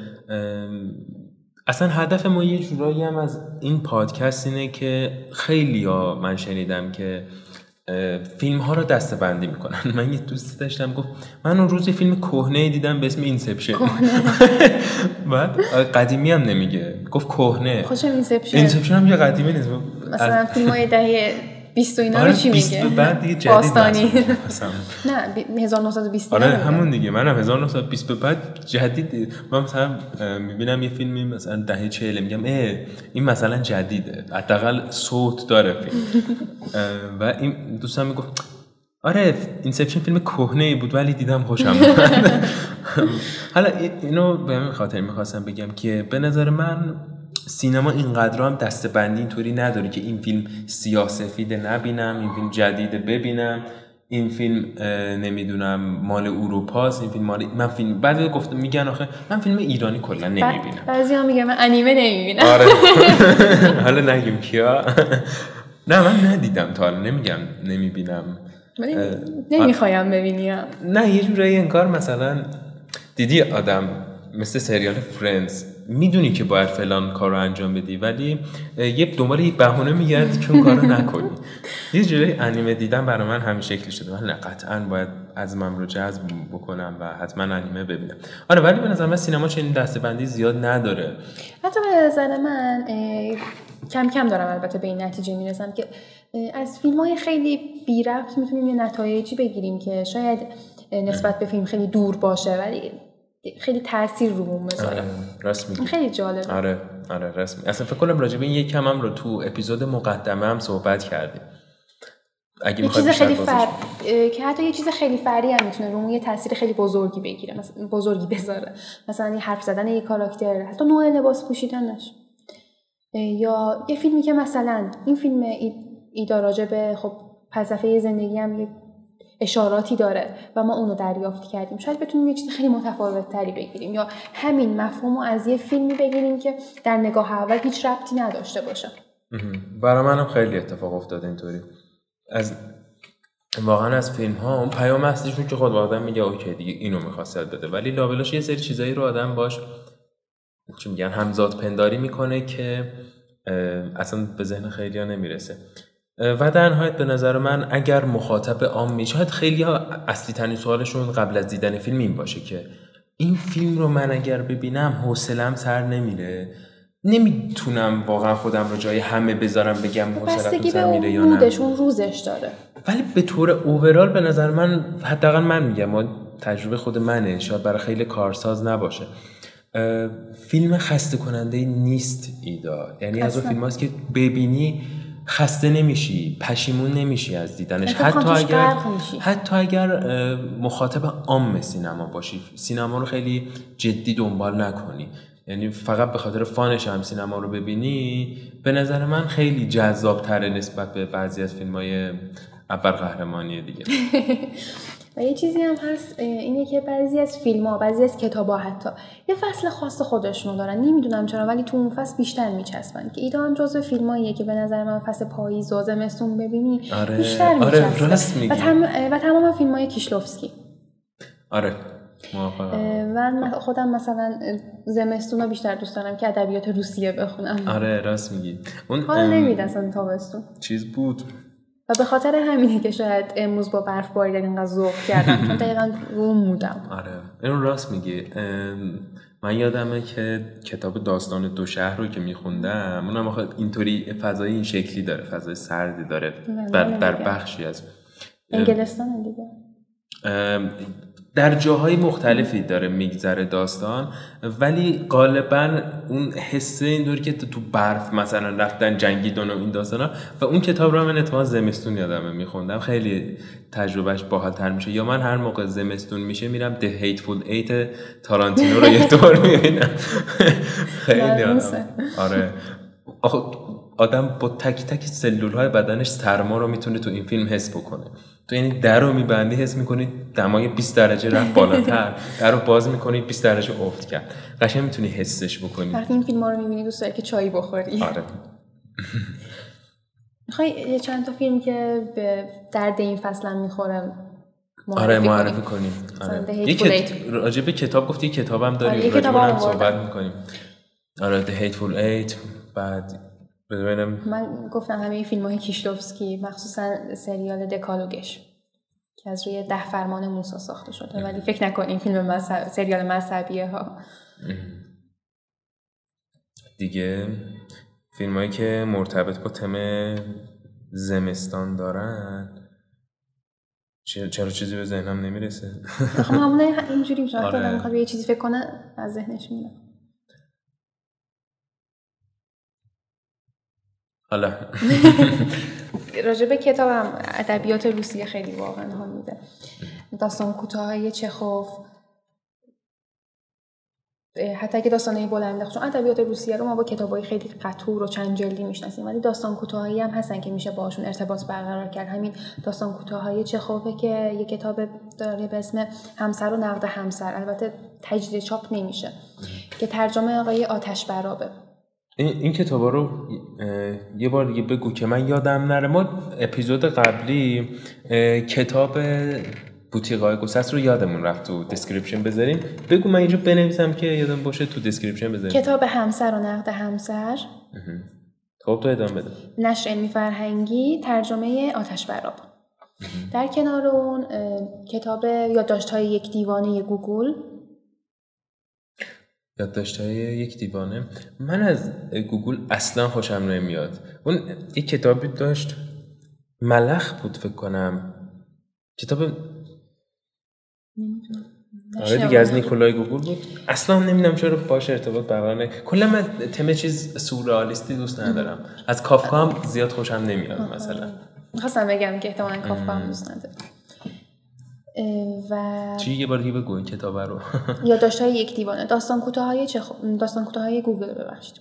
اصلا هدف ما یه جورایی هم از این پادکست اینه که خیلی ها من شنیدم که فیلم ها رو دسته‌بندی میکنن. من یه دوستی داشتم گفت من اون روز فیلم کهنه دیدم به اسم اینسپشن. بعد قدیمی هم نمیگه، گفت کهنه. خوشم اینسپشن. اینسپشن هم یه قدیمی نیست. مثلا فیلم های دهه بیست و اینا رو چی میگه؟ بعد دیگه جدید باستانی. نه هزار و نهصد و بیست. آره همون دیگه، منم هزار و نهصد و بیست به بعد جدید. من مثلا میبینم یه فیلمی مثلا دهه چهل میگم اه این مثلا جدیده، حداقل صوت داره فیلم. و این دوستم میگفت آره اینسپشن فیلم کهنه‌ای بود ولی دیدم خوشم اومد. حالا اینو به همین خاطر میخواستم بگم که به نظر من سینما اینقدر هم دسته‌بندی اینطوری نداره که این فیلم سیاه‌سفید نبینم، این فیلم جدید ببینم، این فیلم نمیدونم مال اروپاست، این فیلم مال من فیلم بعد گفتم میگن آخه من فیلم ایرانی کلا نمیبینم. بعضیا میگن من انیمه نمیبینم. آره حالا نگیم کیا. نه من ندیدم تا الان، نمیگم نمیبینم، ولی نمیخوام ببینم. نه یه جوری انگار مثلا دیدی آدم مثل سریال فرندز میدونی که باید فلان کارو انجام بدی ولی یه دنبال یه بهونه میگردی که اون کارو نکنی. یه جوری انیمه دیدن برای من همین شکلی شده. من قطعاً باید از من رو جذب بکنم و حتما انیمه ببینم. آره ولی به نظر من سینما چنین دسته‌بندی زیاد نداره. حتی به نظر من کم کم دارم البته به این نتیجه میرسم که از فیلم‌های خیلی بی ربط میتونیم یه نتایجی بگیریم که شاید نسبت به فیلم خیلی دور باشه ولی خیلی تاثیر روم بذاره. راست میگی. خیلی جالبه. آره آره راست میگی. اصلا فکر کنم راجع به این یکم هم رو تو اپیزود مقدمه هم صحبت کردیم. اگه بخوای چیز خیلی فر... که حتی یه چیز خیلی فری هم میتونه روم یه تاثیر خیلی بزرگی بگیره، مثلا بزرگی بذاره. مثلا یه حرف زدن یه کاراکتر، حتی نوع لباس پوشیدنش. یا یه فیلمی که مثلا این فیلم ای... ایدا راجع به خب فلسفه زندگی هم یه اشاراتی داره و ما اونو دریافت کردیم، شاید بتونیم یه چیز خیلی متفاوت تری بگیریم یا همین مفهومو از یه فیلمی بگیریم که در نگاه اول هیچ ربطی نداشته باشه. برای منم خیلی اتفاق افتاد اینطوری. از واقعا از فیلم ها اون پیام اصلیشون که خود آدم میگه اوکی دیگه اینو میخواست بده، ولی لابلاش یه سری چیزایی رو آدم باش چی میگن همزاد پنداری میکنه که اصلا به ذهن خیلی ها نمیرسه. و در نهایت به نظر من اگر مخاطب عام میشه، خیلی ها اصلی ترین سوالشون قبل از دیدن فیلم این باشه که این فیلم رو من اگر ببینم حوصله‌ام سر نمیره، نمیتونم واقعا خودم رو جای همه بذارم بگم حوصله‌ام سر میره یا نه. بستگی روزش داره. ولی به طور اوورال به نظر من، حداقل من میگم، ما تجربه خود منه، شاید برای خیلی کارساز نباشه، فیلم خسته کننده نیست ایدا. یعنی از اون فیلماست که ببینی خسته نمیشی، پشیمون نمیشی از دیدنش، حتی اگر حتی اگر مخاطب عام سینما باشی، سینما رو خیلی جدی دنبال نکنی، یعنی فقط به خاطر فانش هم سینما رو ببینی، به نظر من خیلی جذاب تره نسبت به بعضی از فیلم‌های ابرقهرمانی دیگه. و یه چیزی هم هست اینه که بعضی از فیلم‌ها، بعضی از کتاب‌ها حتی یه فصل خاص خودشونو دارن، نمیدونم چرا، ولی تو اون فصل بیشتر میچسبن، که ایدا هم جزو فیلماییه که به نظر من فصل پاییز و زمستون ببینی آره، بیشتر میچسبه. آره، و, تم... و تمام فیلم‌های کیشلوفسکی. آره موافقم. من خودم مثلا زمستون رو بیشتر دوست دارم که ادبیات روسیه بخونم. آره راست میگی. اون حالا نمیده اصلا تابستون چیز بود و به خاطر همینه که شاید امروز با برف باریدن اینقدر ذوق کردم، چون دقیقاً روم بودم. آره اینو راست میگی. من یادمه که کتاب داستان دو شهر رو که میخوندم، اونم آخه اینطوری فضای این شکلی داره، فضای سردی داره در در بخشی از انگلستان دیگه، در جاهای مختلفی داره میگذره داستان، ولی غالبا اون حسه این دور که تو برف مثلا رفتن جنگیدن و این داستانا. و اون کتاب رو من اتفاقا زمستون یادمه میخوندم، خیلی تجربهش باحال‌تر میشه. یا من هر موقع زمستون میشه میرم The Hateful Eight تارانتینو رو یه دور میبینم. خیلی آدم آره آدم با تک تک سلولهای بدنش سرما رو میتونه تو این فیلم حس بکنه. تو یعنی در رو میبندی حس میکنی دمای بیست درجه رفت بالاتر، در رو باز میکنی بیست درجه افت کرد، قشنگ میتونی حسش بکنی. وقتی این فیلم ها رو میبینی دوست داری که چایی بخوری. آره. میخوای چند تا فیلم که به درد این فصل میخورم معرفی آره معرفی کنیم؟ آره. یک راجع به کتاب گفتی، کتابم داریم، آره، راجع اونم صحبت میکنیم. آره The Hateful Eight. بعد من گفتم همه فیلم های کیشلوفسکی، مخصوصا سریال دکالوگش که از روی ده فرمان موسی ساخته شده، ولی فکر نکن این فیلم مذهب، سریال مذهبیه ها دیگه. فیلم هایی که مرتبط با تم زمستان دارن، چرا چیزی به ذهنم نمیرسه. خب همونه اینجوری میشه آره. آدم میخواد به یه چیزی فکر کنه از ذهنش میره. حالا راجب کتابم ادبیات روسیه خیلی واقعا حال میده، داستان کوتاهای چخوف، حتی که داستانای بلنده، چون ادبیات روسیه رو ما با کتابای خیلی قطور و چند جلدی میشناسیم، ولی داستان کوتاهایی هم هستن که میشه باهاشون ارتباط برقرار کرد. همین داستان کوتاهای چخوفه که یه کتاب داره به اسم همسر و نقد همسر، البته تجدید چاپ نمیشه، که ترجمه آقای آتش برابه. این کتابا رو یه بار دیگه بگو که من یادم نره. ما اپیزود قبلی کتاب بوتیقای گسست رو یادمون رفت تو دسکریپشن بذاریم. بگو من اینجا بنویسم که یادم باشه تو دسکریپشن بذاریم. کتاب همسر و نقد همسر. خب تو ادامه بده. نشر علمی فرهنگی، ترجمه آتش براب. در کنار اون کتاب یادداشت‌های یک دیوانه گوگل. یادداشت‌های یک دیوانه. من از گوگل اصلا خوشم نمیاد. اون یک کتابی داشت، ملخ بود فکر کنم، کتاب آره دیگه از نیکولای گوگل بود. اصلا نمیدونم چرا باشه ارتباط برقرار. کلا من تم چیز سورئالیستی دوست ندارم. از کافکا هم زیاد خوشم نمیاد مثلا. می‌خواستم بگم که احتمالاً کافکا هم دوست نداره. و چی یه بار دیگه بگو این کتاب رو. یادداشت‌های یک دیوانه، داستان کوتاهای چخ... داستان کوتاهای گوگل، ببخشید.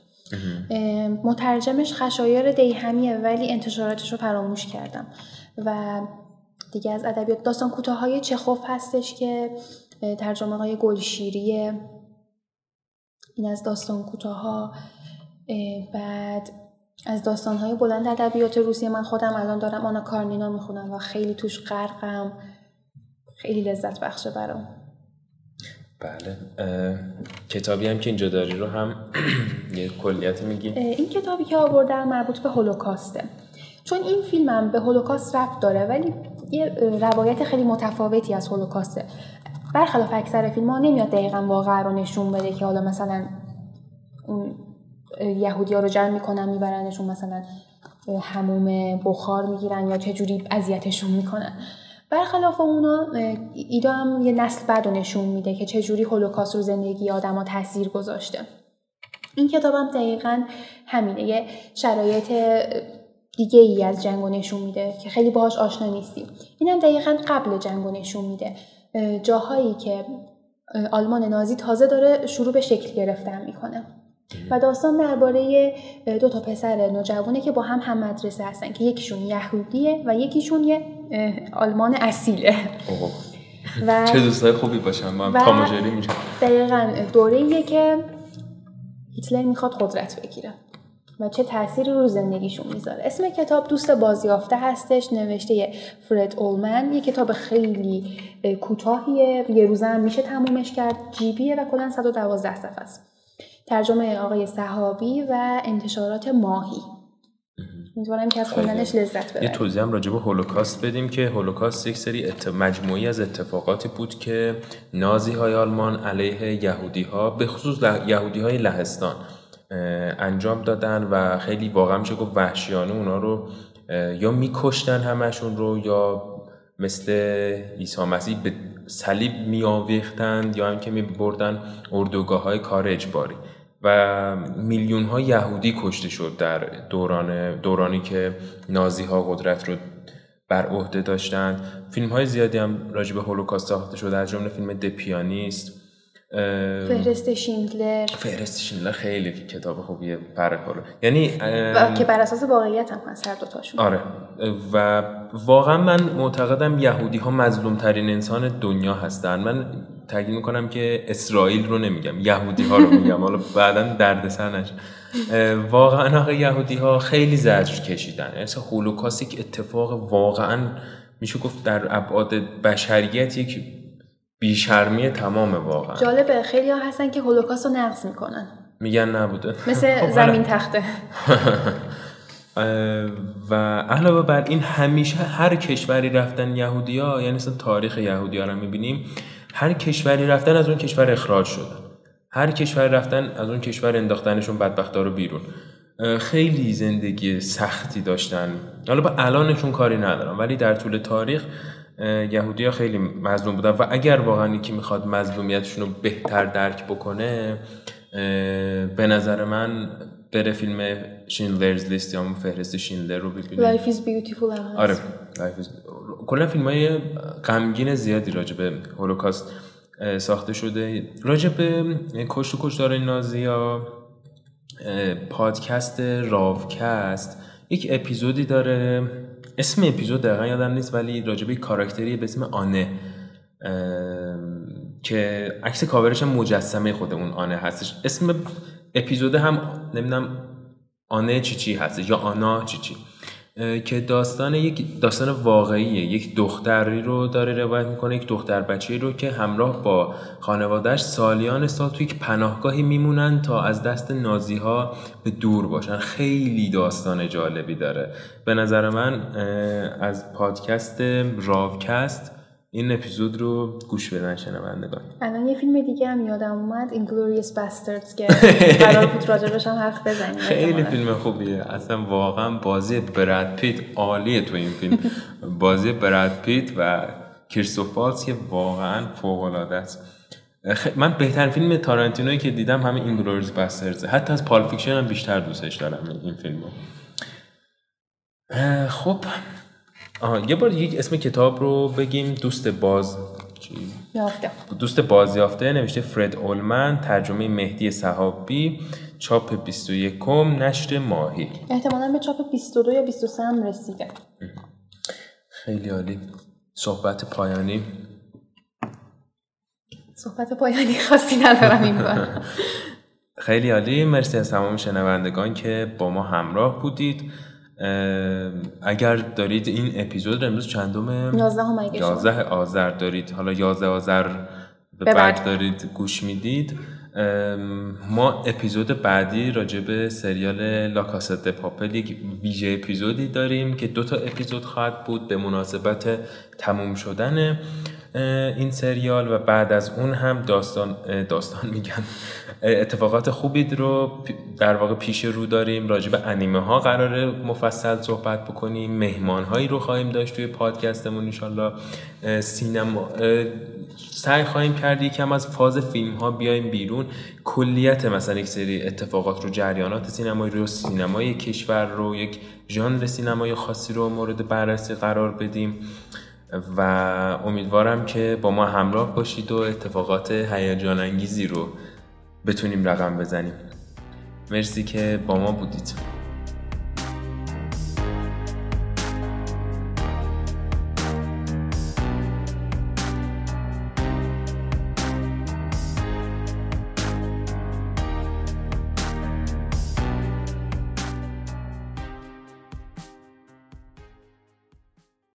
مترجمش خشایار دیهمیه، ولی انتشاراتش رو فراموش کردم. و دیگه از ادبیات داستان کوتاهای چخوف هستش که ترجمه آقای گلشیریه. این از داستان کوتاها. بعد از داستان‌های بلند ادبیات روسیه من خودم الان دارم آنا کارنینا میخونم و خیلی توش غرقم، خیلی لذت بخشه برام. بله. کتابی هم که اینجا داری رو هم یه کلیت میگی؟ این کتابی که آوردم مربوط به هولوکاسته، چون این فیلمم به هولوکاست ربط داره ولی یه روایت خیلی متفاوتی از هولوکاسته. برخلاف اکثر فیلم‌ها نمیاد دقیقاً واقعا رو نشون بده که حالا مثلا یهودی‌ها رو جمع می‌کنن میبرنشون مثلا حموم بخار میگیرن یا چه جوری اذیتشون میکنن. برخلاف اونا ایدا هم یه نسل بعد رو نشون میده که چجوری هولوکاست رو زندگی آدم‌ها تاثیر گذاشته. این کتابم دقیقاً همینه، یه شرایط دیگه ای از جنگو نشون میده که خیلی باهاش آشنا نیستیم. اینم دقیقاً قبل جنگو نشون میده، جاهایی که آلمان نازی تازه داره شروع به شکل گرفتن میکنه. و داستان درباره دو تا پسر نوجوانه که با هم هم مدرسه هستن که یکیشون یهودیه و یکیشون یه آلمان اصیله. اوه. و چه دوستای خوبی باشن، من تاموجری میشم. دقیقاً دوره‌ایه که هیتلر میخواد قدرت بگیره و چه تأثیری رو زندگیشون میذاره. اسم کتاب دوست بازیافته هستش، نوشته فرید اولمن. یه کتاب خیلی کوتاهیه، یه روزه هم میشه تمومش کرد، جیبیه و کلاً صد و دوازده صفحه است. ترجمه آقای صحابی و انتشارات ماهی. می‌دونم که از خوندنش لذت ببرید. یه توضیح هم راجع به هولوکاست بدیم که هولوکاست یک سری ات... مجموعی از اتفاقاتی بود که نازی‌های آلمان علیه یهودی‌ها، به خصوص ل... یهودی‌های لهستان انجام دادن و خیلی واقعا میشه گفت وحشیانه اونا رو یا میکشتن همشون رو یا مثل عیسی مسیح به صلیب میآویختند یا هم که میبردن اردوگاه‌های کار اجباری و میلیون‌ها یهودی کشته شد در دوران دورانی که نازی‌ها قدرت رو بر عهده داشتند. فیلم‌های زیادی هم راجع به هولوکاست ساخته شده، از جمله فیلم د پیانیست، فهرست شیندلر. فهرست شیندلر خیلی کتاب خوبیه برای حالا، یعنی و که بر اساس واقعیت هم هست هر دوتاشون. آره و واقعا من معتقدم یهودی ها مظلوم ترین انسان دنیا هستن. من تاکید میکنم که اسرائیل رو نمیگم، یهودی ها رو میگم، حالا بعدا دردسر نشه. واقعا آخه یهودی ها خیلی زجر کشیدن، یعنی هولوکاست یک اتفاق واقعا میشه گفت در ابعاد بشریت یک بیشرمی تمام. واقعا جالبه خیلی ها هستن که هولوکاست رو نقض میکنن، میگن نبوده، مثل زمین تخته. و علاوه بر این همیشه هر کشوری رفتن یهودی ها، یعنی مثلا تاریخ یهودی ها رو میبینیم، هر کشوری رفتن از اون کشور اخراج شدن، هر کشوری رفتن از اون کشور انداختنشون بدبختا رو بیرون. خیلی زندگی سختی داشتن. حالا با الانشون کاری ندارم ولی در طول تاریخ یهودی‌ها خیلی مظلوم بودن و اگر واقعا یکی میخواد مظلومیتشون رو بهتر درک بکنه، به نظر من بره فیلم شیندلرز لیست یا فهرست شیندلر رو ببینه. Life is Beautiful هم. آره Life is کلا فیلم‌های غمگین زیادی راجع به هولوکاست ساخته شده، راجع به کشت و کشتار نازی‌ها. پادکست راوکست یک اپیزودی داره، اسم اپیزود دقیقا یادم نیست ولی راجبه کاراکتری به اسم آنه که عکس کاورش مجسمه خود اون آنه هستش. اسم اپیزود هم نمیدونم آنه چی چی هستش یا آنا چی چی، که داستان یک داستان واقعیه. یک دختری رو داره روایت میکنه، یک دختر بچه‌ای رو که همراه با خانواده‌اش سالیان سال توی یک پناهگاهی میمونن تا از دست نازی‌ها به دور باشن. خیلی داستان جالبی داره. به نظر من از پادکست راوکست این اپیزود رو گوش بدن شنوندگان. الان یه فیلم دیگه هم یادم اومد، Inglourious Basterds، که قرار بود راجبش هم حرف بزنیم. خیلی فیلم خوبیه. اصلا واقعا بازی براد پیت عالیه تو این فیلم. بازی براد پیت و کریستوفالتس واقعا فوق‌العاده است. من بهترین فیلم تارانتینویی که دیدم همین Inglourious Basterds. حتی از پالپ فیکشن هم بیشتر دوستش دارم این فیلمو. خب آه، یه بار یک اسم کتاب رو بگیم. دوست باز یافته. دوست باز یافته، نوشته فرید اولمن، ترجمه مهدی صحابی، چاپ بیست و یک، نشر ماهی. احتمالاً به چاپ بیست و دو یا بیست و سه هم رسیده. خیلی عالی. صحبت پایانی. صحبت پایانی خاصی ندارم این بار. خیلی عالی. مرسی از تمام شنوندگان که با ما همراه بودید. اگر دارید این اپیزود رو امروز چندم یازده آذر دارید، حالا یازده آذر به بعد دارید گوش میدید، ما اپیزود بعدی راجع به سریال لاکاسد پاپل یک ویژه اپیزودی داریم که دو تا اپیزود خواهد بود به مناسبت تموم شدن این سریال و بعد از اون هم داستان داستان میگم اتفاقات خوبی رو در واقع پیش رو داریم. راجع به انیمه ها قراره مفصل صحبت بکنیم، مهمان هایی رو خواهیم داشت توی پادکستمون ان شاءالله. سینما سعی خواهیم کرد یکم از فاز فیلم ها بیایم بیرون، کلیت مثلا یک سری اتفاقات رو، جریانات سینمایی رو، سینمای کشور رو، یک ژانر سینمایی خاصی رو مورد بررسی قرار بدیم و امیدوارم که با ما همراه باشید و اتفاقات هیجان انگیزی رو بتونیم رقم بزنیم. مرسی که با ما بودید.